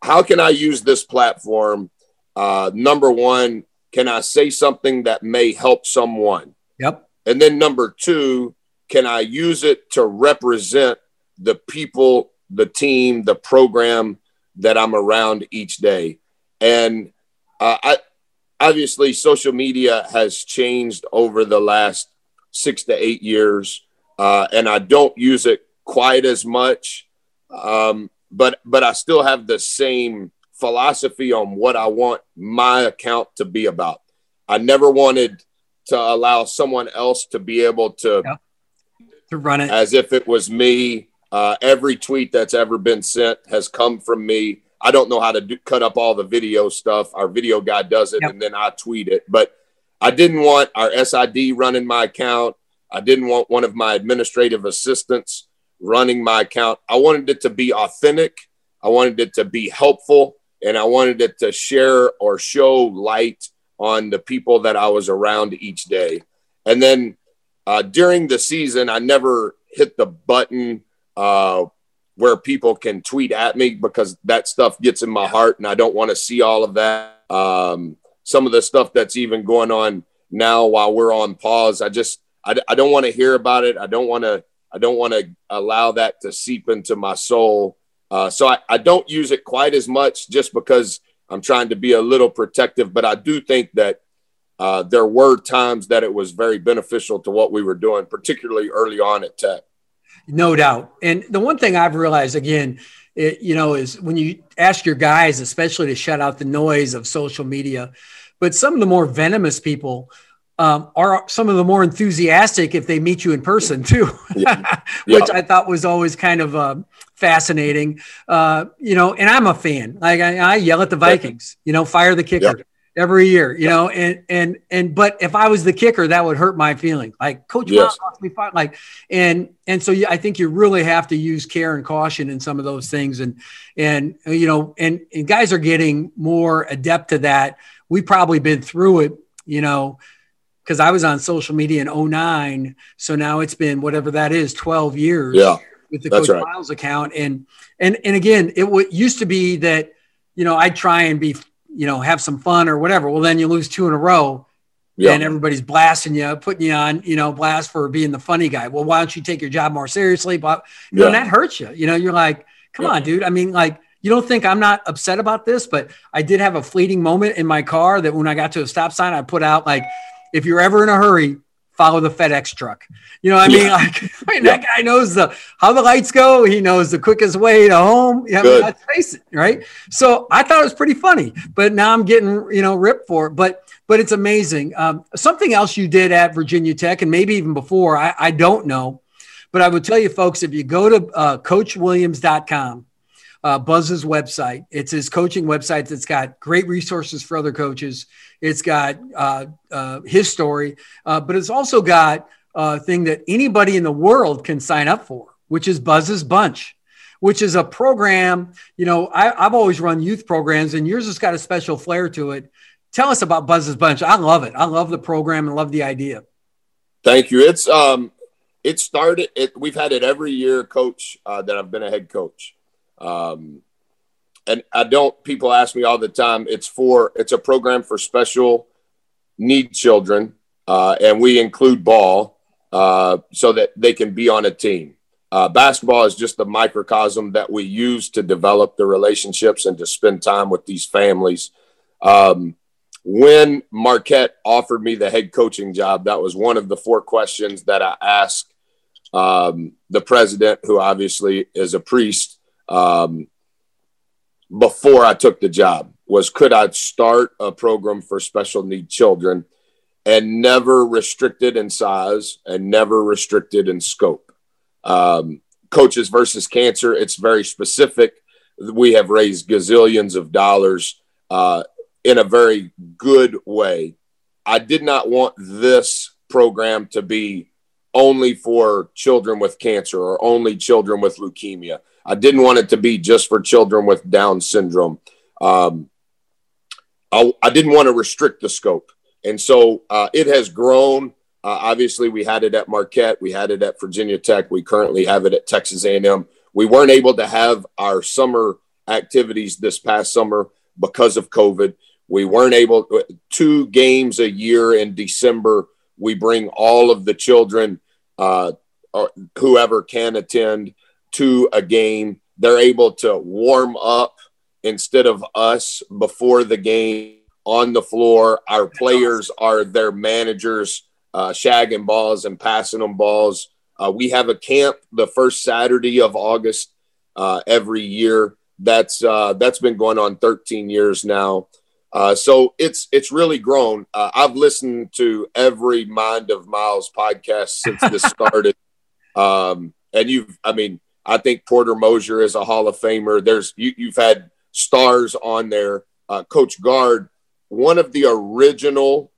how can I use this platform? Number one, can I say something that may help someone? Yep. And then number two, can I use it to represent the people, the team, the program that I'm around each day? And obviously social media has changed over the last 6 to 8 years, and I don't use it quite as much, but I still have the same philosophy on what I want my account to be about. I never wanted to allow someone else to be able to run it as if it was me. Every tweet that's ever been sent has come from me. I don't know how to cut up all the video stuff. Our video guy does it, and then I tweet it. But I didn't want our SID running my account. I didn't want one of my administrative assistants running my account. I wanted it to be authentic. I wanted it to be helpful. And I wanted it to share or show light on the people that I was around each day. And then during the season, I never hit the button where people can tweet at me, because that stuff gets in my heart and I don't want to see all of that. Some of the stuff that's even going on now while we're on pause, I don't want to hear about it. I don't want to allow that to seep into my soul. So I don't use it quite as much, just because I'm trying to be a little protective, but I do think that there were times that it was very beneficial to what we were doing, particularly early on at Tech. No doubt. And the one thing I've realized, again, is when you ask your guys, especially to shut out the noise of social media, but some of the more venomous people are some of the more enthusiastic if they meet you in person too, which I thought was always kind of fascinating. And I'm a fan. Like I yell at the Vikings, fire the kicker every year, know, but if I was the kicker, that would hurt my feeling. Like Coach Brown lost me five, and so I think you really have to use care and caution in some of those things. And guys are getting more adept to that. We've probably been through it, because I was on social media in 2009. So now it's been whatever that is, 12 years with the Coach Miles account. And again, it used to be that, I'd try and be, have some fun or whatever. Well, then you lose two in a row and everybody's blasting you, putting you on, blast for being the funny guy. Well, why don't you take your job more seriously? But and that hurts you. You're like, come on, dude. I mean, like, you don't think I'm not upset about this, but I did have a fleeting moment in my car that when I got to a stop sign, I put out like, if you're ever in a hurry, follow the FedEx truck. I mean? That guy knows how the lights go. He knows the quickest way to home. Let's face it, right? So I thought it was pretty funny, but now I'm getting, ripped for it. But it's amazing. Something else you did at Virginia Tech, and maybe even before, I don't know, but I would tell you folks, if you go to coachwilliams.com, Buzz's website. It's his coaching website that's got great resources for other coaches. It's got his story, but it's also got a thing that anybody in the world can sign up for, which is Buzz's Bunch, which is a program. I've always run youth programs, and yours has got a special flair to it. Tell us about Buzz's Bunch. I love it. I love the program and love the idea. Thank you. We've had it every year, Coach, that I've been a head coach. People ask me all the time, it's a program for special need children. And we include ball, so that they can be on a team. Basketball is just the microcosm that we use to develop the relationships and to spend time with these families. When Marquette offered me the head coaching job, that was one of the four questions that I asked, the president, who obviously is a priest, before I took the job, was could I start a program for special need children and never restricted in size and never restricted in scope. Coaches versus Cancer, it's very specific. We have raised gazillions of dollars in a very good way. I did not want this program to be only for children with cancer or only children with leukemia. I didn't want it to be just for children with Down syndrome. I didn't want to restrict the scope. And so it has grown. Obviously, we had it at Marquette. We had it at Virginia Tech. We currently have it at Texas A&M. We weren't able to have our summer activities this past summer because of COVID. We weren't able – 2 games a year in December, we bring all of the children, or whoever can attend, to a game. They're able to warm up instead of us before the game on the floor. Our players are their managers, shagging balls and passing them balls. We have a camp the first Saturday of August every year. That's been going on 13 years now. So it's really grown. I've listened to every Mind of Miles podcast since this started. I think Porter Mosier is a Hall of Famer. You've had stars on there. Coach Guard, one of the original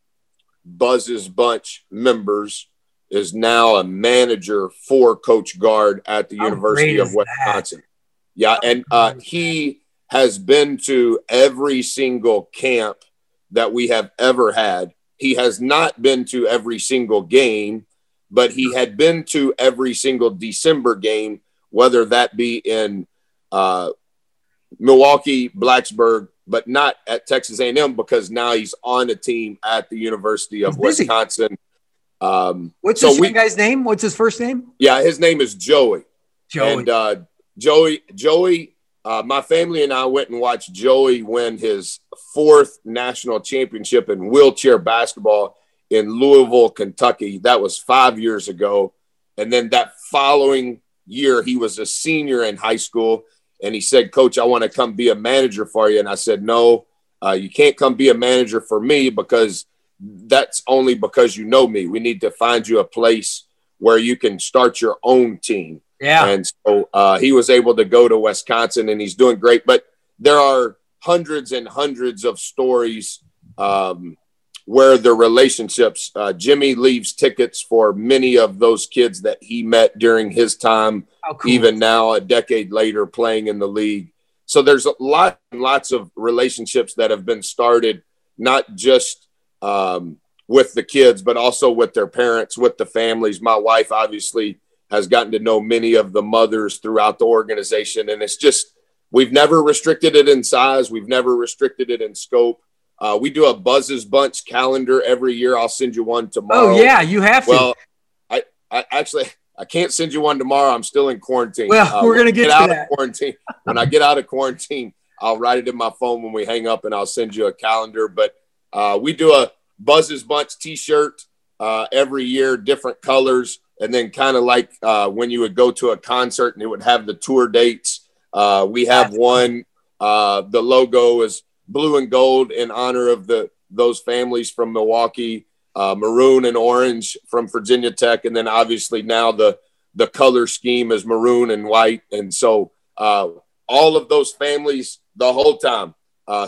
Buzz's Bunch members, is now a manager for Coach Guard at the University of Wisconsin. Yeah, and he has been to every single camp that we have ever had. He has not been to every single game, but he had been to every single December game, whether that be in Milwaukee, Blacksburg, but not at Texas A&M because now he's on a team at the University of Wisconsin. What's this guy's name? What's his first name? Yeah, his name is Joey. And my family and I went and watched Joey win his 4th national championship in wheelchair basketball in Louisville, Kentucky. That was 5 years ago. And then that following year, he was a senior in high school, and he said, Coach, I want to come be a manager for you. And I said, no, you can't come be a manager for me because that's only because you know me. We need to find you a place where you can start your own team. Yeah. And so he was able to go to Wisconsin, and he's doing great. But there are hundreds and hundreds of stories where the relationships, Jimmy leaves tickets for many of those kids that he met during his time, oh, cool. Even now a decade later playing in the league. So there's lots of relationships that have been started, not just with the kids, but also with their parents, with the families. My wife obviously has gotten to know many of the mothers throughout the organization. And it's just, we've never restricted it in size. We've never restricted it in scope. We do a Buzz's Bunch calendar every year. I'll send you one tomorrow. Oh, yeah, you have to. Well, I can't send you one tomorrow. I'm still in quarantine. Well, we're going to get out of quarantine. When I get out of quarantine, I'll write it in my phone when we hang up, and I'll send you a calendar. But we do a Buzz's Bunch T-shirt every year, different colors, and then kind of like when you would go to a concert and it would have the tour dates. We have one. The logo is blue and gold in honor of those families from Milwaukee, maroon and orange from Virginia Tech. And then obviously now the color scheme is maroon and white. And so all of those families the whole time,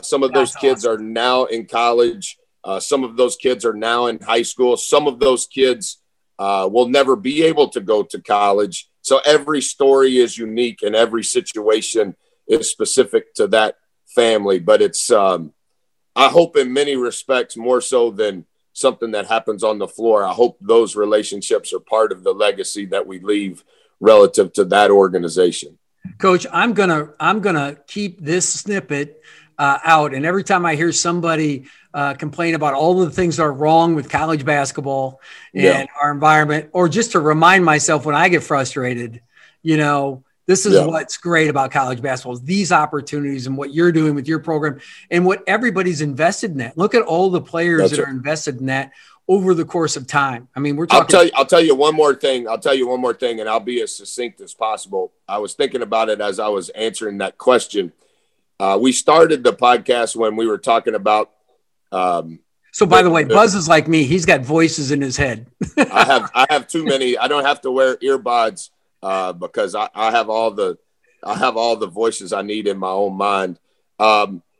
some of those kids are now in college. Some of those kids are now in high school. Some of those kids will never be able to go to college. So every story is unique and every situation is specific to that family, but it's I hope in many respects more so than something that happens on the floor. I hope those relationships are part of the legacy that we leave relative to that organization. Coach, I'm gonna keep this snippet out, and every time I hear somebody complain about all of the things that are wrong with college basketball and our environment, or just to remind myself when I get frustrated, this is what's great about college basketball, is these opportunities and what you're doing with your program and what everybody's invested in that. Look at all the players that are invested in that over the course of time. I mean, we're talking. I'll tell you one more thing, and I'll be as succinct as possible. I was thinking about it as I was answering that question. We started the podcast when we were talking about. So, by the way, Buzz is like me. He's got voices in his head. I have too many. I don't have to wear earbuds. Because I have all the voices I need in my own mind.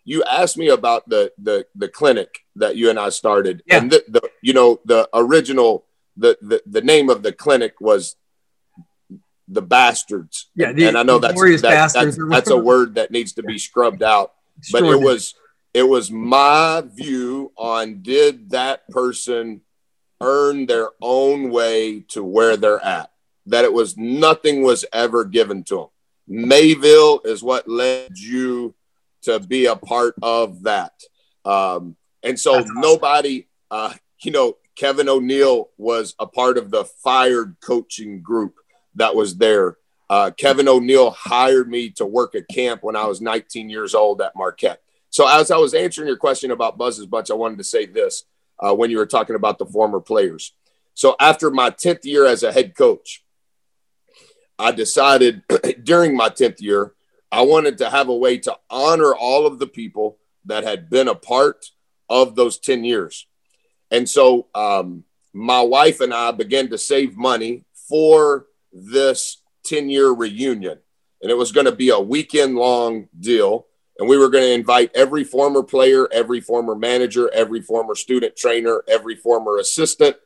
You asked me about the clinic that you and I started, and the original the name of the clinic was the Bastards. Yeah, and I know that's a word that needs to be scrubbed out. But it was my view on did that person earn their own way to where they're at. That it was nothing was ever given to them. Mayville is what led you to be a part of that. And so that's awesome. Nobody, Kevin O'Neal was a part of the fired coaching group that was there. Kevin O'Neal hired me to work at camp when I was 19 years old at Marquette. So as I was answering your question about Buzz's Bunch, I wanted to say this when you were talking about the former players. So after my 10th year as a head coach, I decided during my 10th year, I wanted to have a way to honor all of the people that had been a part of those 10 years. And so my wife and I began to save money for this 10-year reunion. And it was going to be a weekend-long deal. And we were going to invite every former player, every former manager, every former student trainer, every former assistant,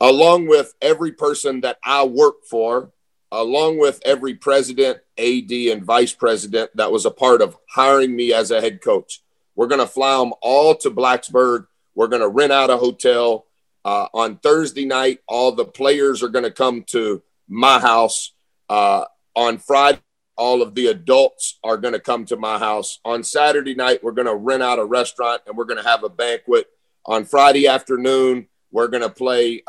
along with every person that I worked for, along with every president, AD, and vice president that was a part of hiring me as a head coach. We're going to fly them all to Blacksburg. We're going to rent out a hotel. On Thursday night, all the players are going to come to my house. On Friday, all of the adults are going to come to my house. On Saturday night, we're going to rent out a restaurant, and we're going to have a banquet. On Friday afternoon, we're going to play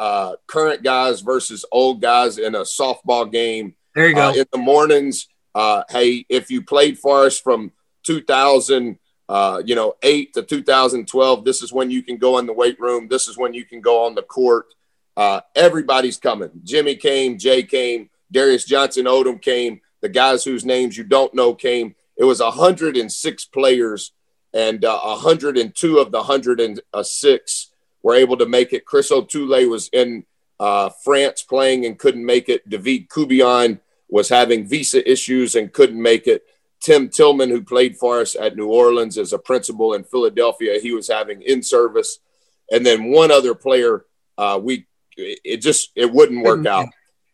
current guys versus old guys in a softball game. There you go. In the mornings, hey, if you played for us from 2008 to 2012, this is when you can go in the weight room. This is when you can go on the court. Everybody's coming. Jimmy came. Jay came. Darius Johnson Odom came. The guys whose names you don't know came. It was 106 players, and 102 of the 106 were able to make it. Chris Ottule was in France playing and couldn't make it. David Kubion was having visa issues and couldn't make it. Tim Tillman, who played for us at New Orleans as a principal in Philadelphia, he was having in-service. And then one other player, it wouldn't work out.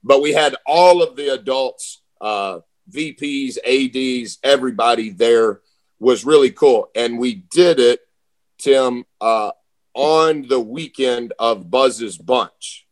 But we had all of the adults, VPs, ADs, everybody there. Was really cool. And we did it, Tim, on the weekend of Buzz's Bunch.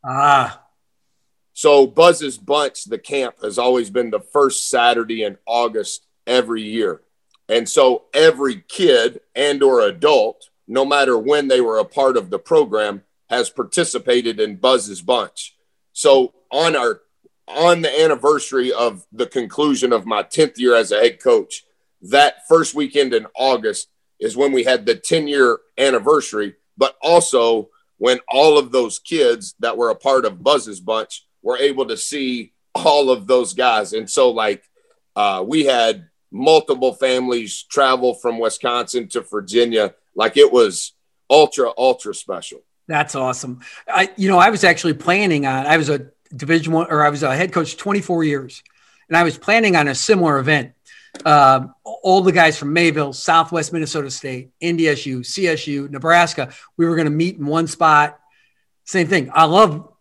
So Buzz's Bunch, the camp, has always been the first Saturday in August every year. And so every kid and or adult, no matter when they were a part of the program, has participated in Buzz's Bunch. So on the anniversary of the conclusion of my 10th year as a head coach, that first weekend in August is when we had the 10-year anniversary, but also when all of those kids that were a part of Buzz's Bunch were able to see all of those guys. And so, we had multiple families travel from Wisconsin to Virginia. It was ultra, ultra special. That's awesome. I was actually planning on – I was a Division I, or I was a head coach 24 years, and I was planning on a similar event. All the guys from Mayville, Southwest Minnesota State, NDSU, CSU, Nebraska, we were going to meet in one spot. Same thing.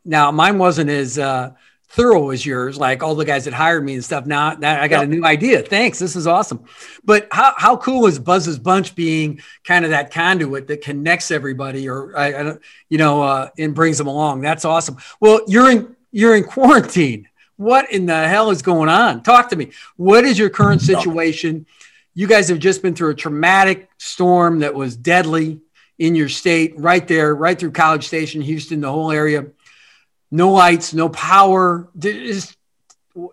Mine wasn't as thorough as yours, like all the guys that hired me and stuff. Now that I got a new idea. Thanks. This is awesome. But how cool is Buzz's Bunch being kind of that conduit that connects everybody and brings them along? That's awesome. Well, you're in quarantine. What in the hell is going on? Talk to me. What is your current situation? You guys have just been through a traumatic storm that was deadly in your state, right through College Station, Houston, the whole area. No lights, no power. Just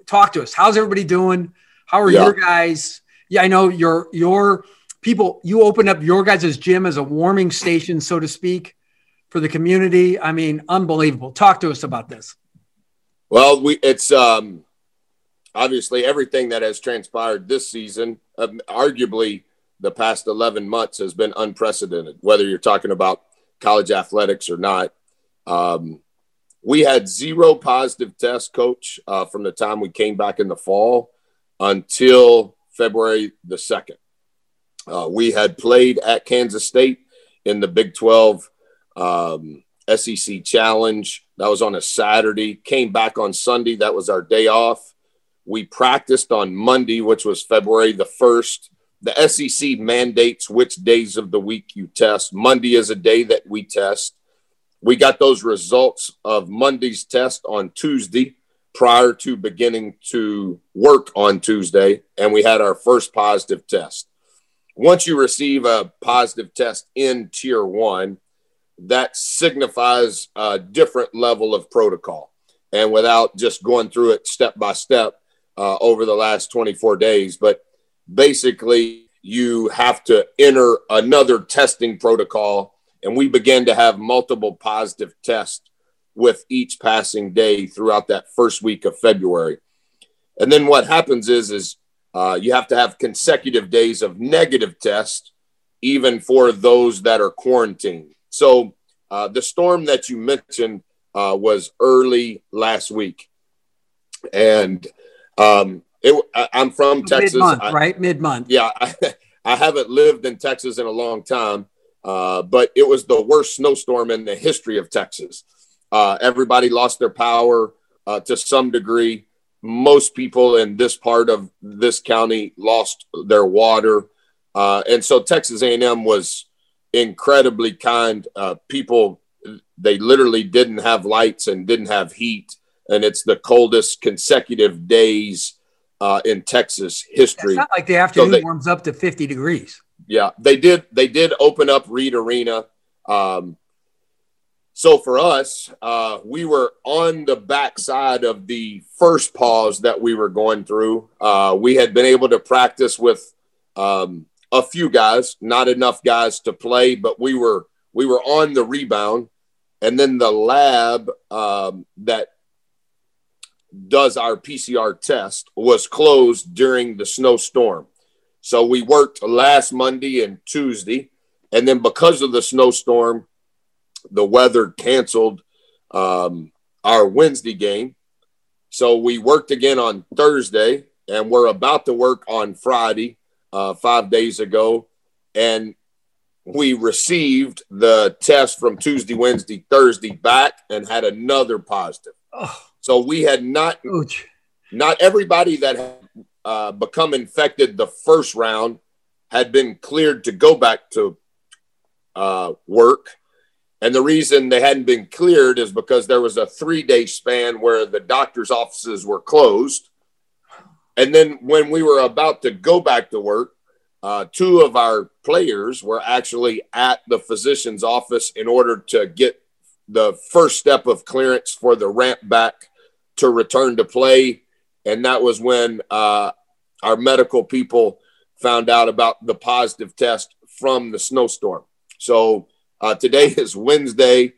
talk to us. How's everybody doing? How are your guys? Yeah, I know your people, you opened up your guys' gym as a warming station, so to speak, for the community. I mean, unbelievable. Talk to us about this. Well, it's obviously everything that has transpired this season, arguably the past 11 months has been unprecedented, whether you're talking about college athletics or not. We had 0 positive tests, Coach, from the time we came back in the fall until February the 2nd. We had played at Kansas State in the Big 12 SEC Challenge. That was on a Saturday. Came back on Sunday. That was our day off. We practiced on Monday, which was February the 1st. The SEC mandates which days of the week you test. Monday is a day that we test. We got those results of Monday's test on Tuesday prior to beginning to work on Tuesday, and we had our first positive test. Once you receive a positive test in Tier 1, that signifies a different level of protocol. And without just going through it step by step over the last 24 days, but basically you have to enter another testing protocol. And we began to have multiple positive tests with each passing day throughout that first week of February. And then what happens is you have to have consecutive days of negative tests, even for those that are quarantined. So the storm that you mentioned was early last week. And I'm from Texas. Mid-month. Yeah, I haven't lived in Texas in a long time, but it was the worst snowstorm in the history of Texas. Everybody lost their power to some degree. Most people in this part of this county lost their water. And so Texas A&M was incredibly kind. People, they literally didn't have lights and didn't have heat, and it's the coldest consecutive days in Texas history. It's not like the afternoon warms up to 50 degrees. Yeah, they did open up Reed Arena. So for us, we were on the backside of the first pause that we were going through. We had been able to practice with a few guys, not enough guys to play, but we were on the rebound. And then the lab that does our PCR test was closed during the snowstorm. So we worked last Monday and Tuesday. And then because of the snowstorm, the weather canceled our Wednesday game. So we worked again on Thursday, and we're about to work on Friday, 5 days ago. And we received the test from Tuesday, Wednesday, Thursday back and had another positive. Oh. So we had not everybody that had become infected the first round had been cleared to go back to work. And the reason they hadn't been cleared is because there was a 3-day span where the doctor's offices were closed. And then when we were about to go back to work, two of our players were actually at the physician's office in order to get the first step of clearance for the ramp back to return to play. And that was when our medical people found out about the positive test from the snowstorm. So today is Wednesday.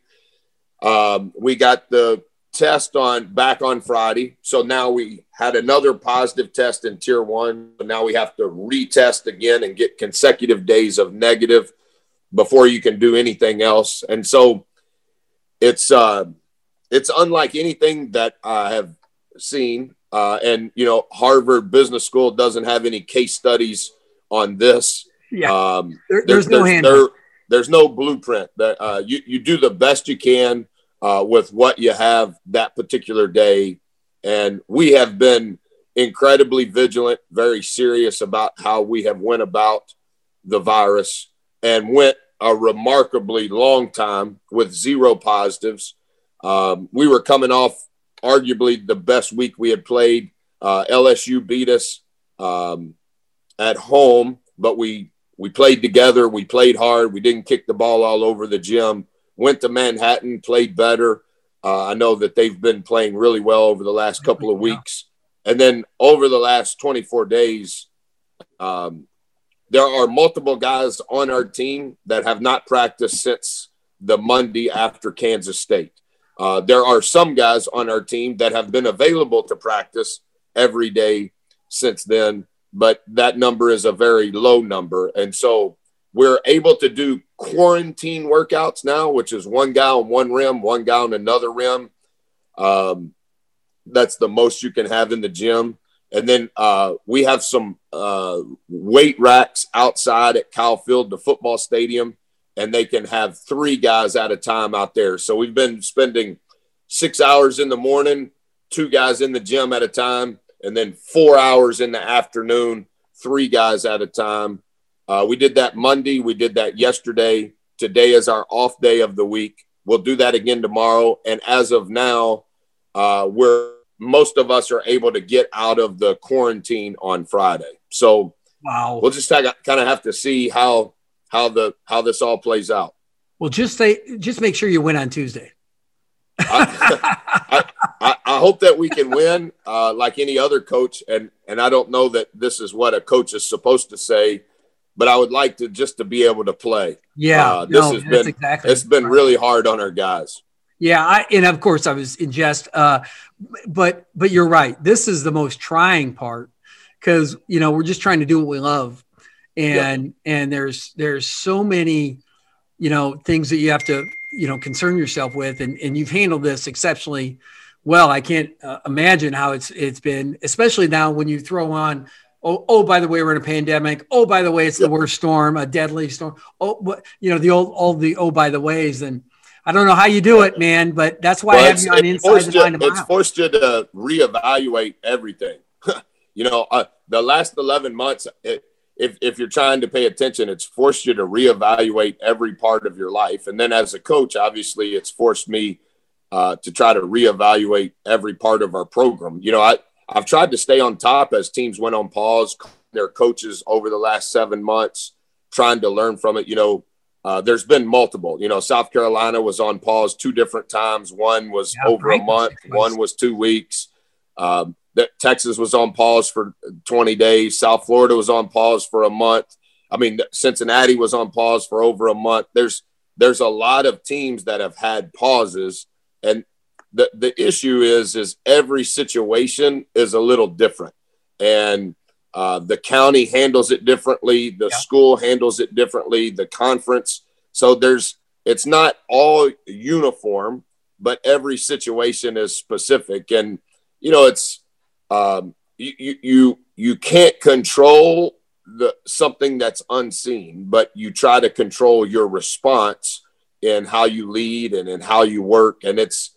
We got the test back on Friday. So now we had another positive test in tier one. But now we have to retest again and get consecutive days of negative before you can do anything else. And so it's unlike anything that I have seen. And, you know, Harvard Business School doesn't have any case studies on this. Yeah. There's no blueprint. You do the best you can with what you have that particular day. And we have been incredibly vigilant, very serious about how we have went about the virus, and went a remarkably long time with zero positives. We were coming off arguably the best week we had played. LSU beat us at home, but we played together. We played hard. We didn't kick the ball all over the gym. Went to Manhattan, played better. I know that they've been playing really well over the last couple of weeks. And then over the last 24 days, there are multiple guys on our team that have not practiced since the Monday after Kansas State. There are some guys on our team that have been available to practice every day since then, but that number is a very low number. And so we're able to do quarantine workouts now, which is one guy on one rim, one guy on another rim. That's the most you can have in the gym. And then we have some weight racks outside at Kyle Field, the football stadium, and they can have 3 guys at a time out there. So we've been spending 6 hours in the morning, 2 guys in the gym at a time, and then 4 hours in the afternoon, 3 guys at a time. We did that Monday. We did that yesterday. Today is our off day of the week. We'll do that again tomorrow. And as of now, most of us are able to get out of the quarantine on Friday. So We'll just kind of have to see how this all plays out. Well, just make sure you win on Tuesday. I hope that we can win like any other coach. And I don't know that this is what a coach is supposed to say, but I would like to be able to play. Yeah. It's been really hard on our guys. Yeah. And of course I was in jest, but you're right. This is the most trying part because, you know, we're just trying to do what we love. And there's so many, you know, things that you have to, you know, concern yourself with, and you've handled this exceptionally well. I can't imagine how it's been, especially now when you throw on, oh, by the way, we're in a pandemic. Oh, by the way, it's the worst storm, a deadly storm. Oh, but, you know, all the by the ways. And I don't know how you do it, man, but that's why I have you on Inside the Mind of Miles. It's forced you to reevaluate everything. You know, the last 11 months, If you're trying to pay attention, it's forced you to reevaluate every part of your life. And then as a coach, obviously, it's forced me to try to reevaluate every part of our program. You know, I've tried to stay on top as teams went on pause, their coaches over the last 7 months, trying to learn from it. You know, there's been multiple. You know, South Carolina was on pause 2 different times. One was over a month. One was 2 weeks. That Texas was on pause for 20 days. South Florida was on pause for a month. I mean, Cincinnati was on pause for over a month. There's a lot of teams that have had pauses, and the issue is every situation is a little different, and the county handles it differently. The school handles it differently, the conference. So it's not all uniform, but every situation is specific. And, you know, it's you can't control something that's unseen, but you try to control your response in how you lead and in how you work. And it's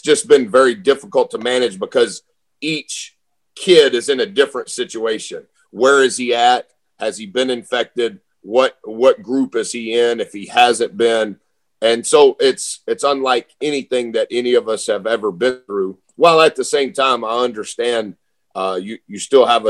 just been very difficult to manage because each kid is in a different situation. Where is he at? Has he been infected? What group is he in if he hasn't been? And so it's unlike anything that any of us have ever been through. While at the same time, I understand you still have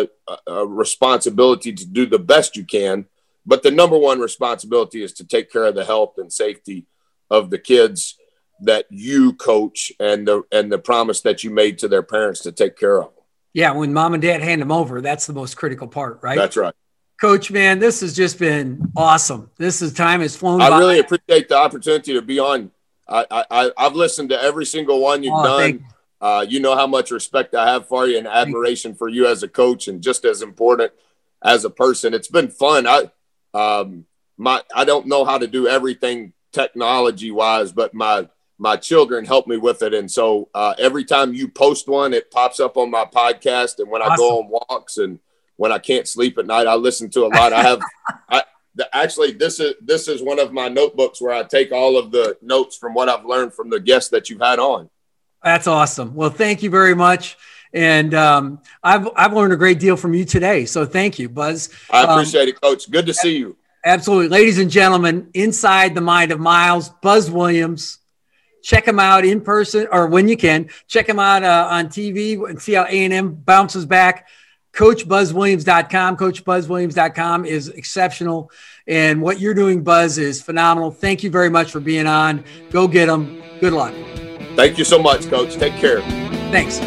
a responsibility to do the best you can, but the number one responsibility is to take care of the health and safety of the kids that you coach and the promise that you made to their parents to take care of them. Yeah, when mom and dad hand them over, that's the most critical part, right? That's right. Coach, man, this has just been awesome. Time has flown by. I really appreciate the opportunity to be on. I've listened to every single one you've done. Thank you. You know how much respect I have for you and admiration for you as a coach, and just as important as a person. It's been fun. I don't know how to do everything technology wise, but my children help me with it. And so every time you post one, it pops up on my podcast. And when I go on walks and when I can't sleep at night, I listen to a lot. This is one of my notebooks where I take all of the notes from what I've learned from the guests that you've had on. That's awesome. Well, thank you very much. And I've learned a great deal from you today. So thank you, Buzz. I appreciate it, Coach. Good to see you. Absolutely. Ladies and gentlemen, Inside the Mind of Miles, Buzz Williams. Check him out in person, or when you can, check him out on TV and see how A&M bounces back. CoachBuzzWilliams.com. CoachBuzzWilliams.com is exceptional. And what you're doing, Buzz, is phenomenal. Thank you very much for being on. Go get them. Good luck. Thank you so much, Coach. Take care. Thanks.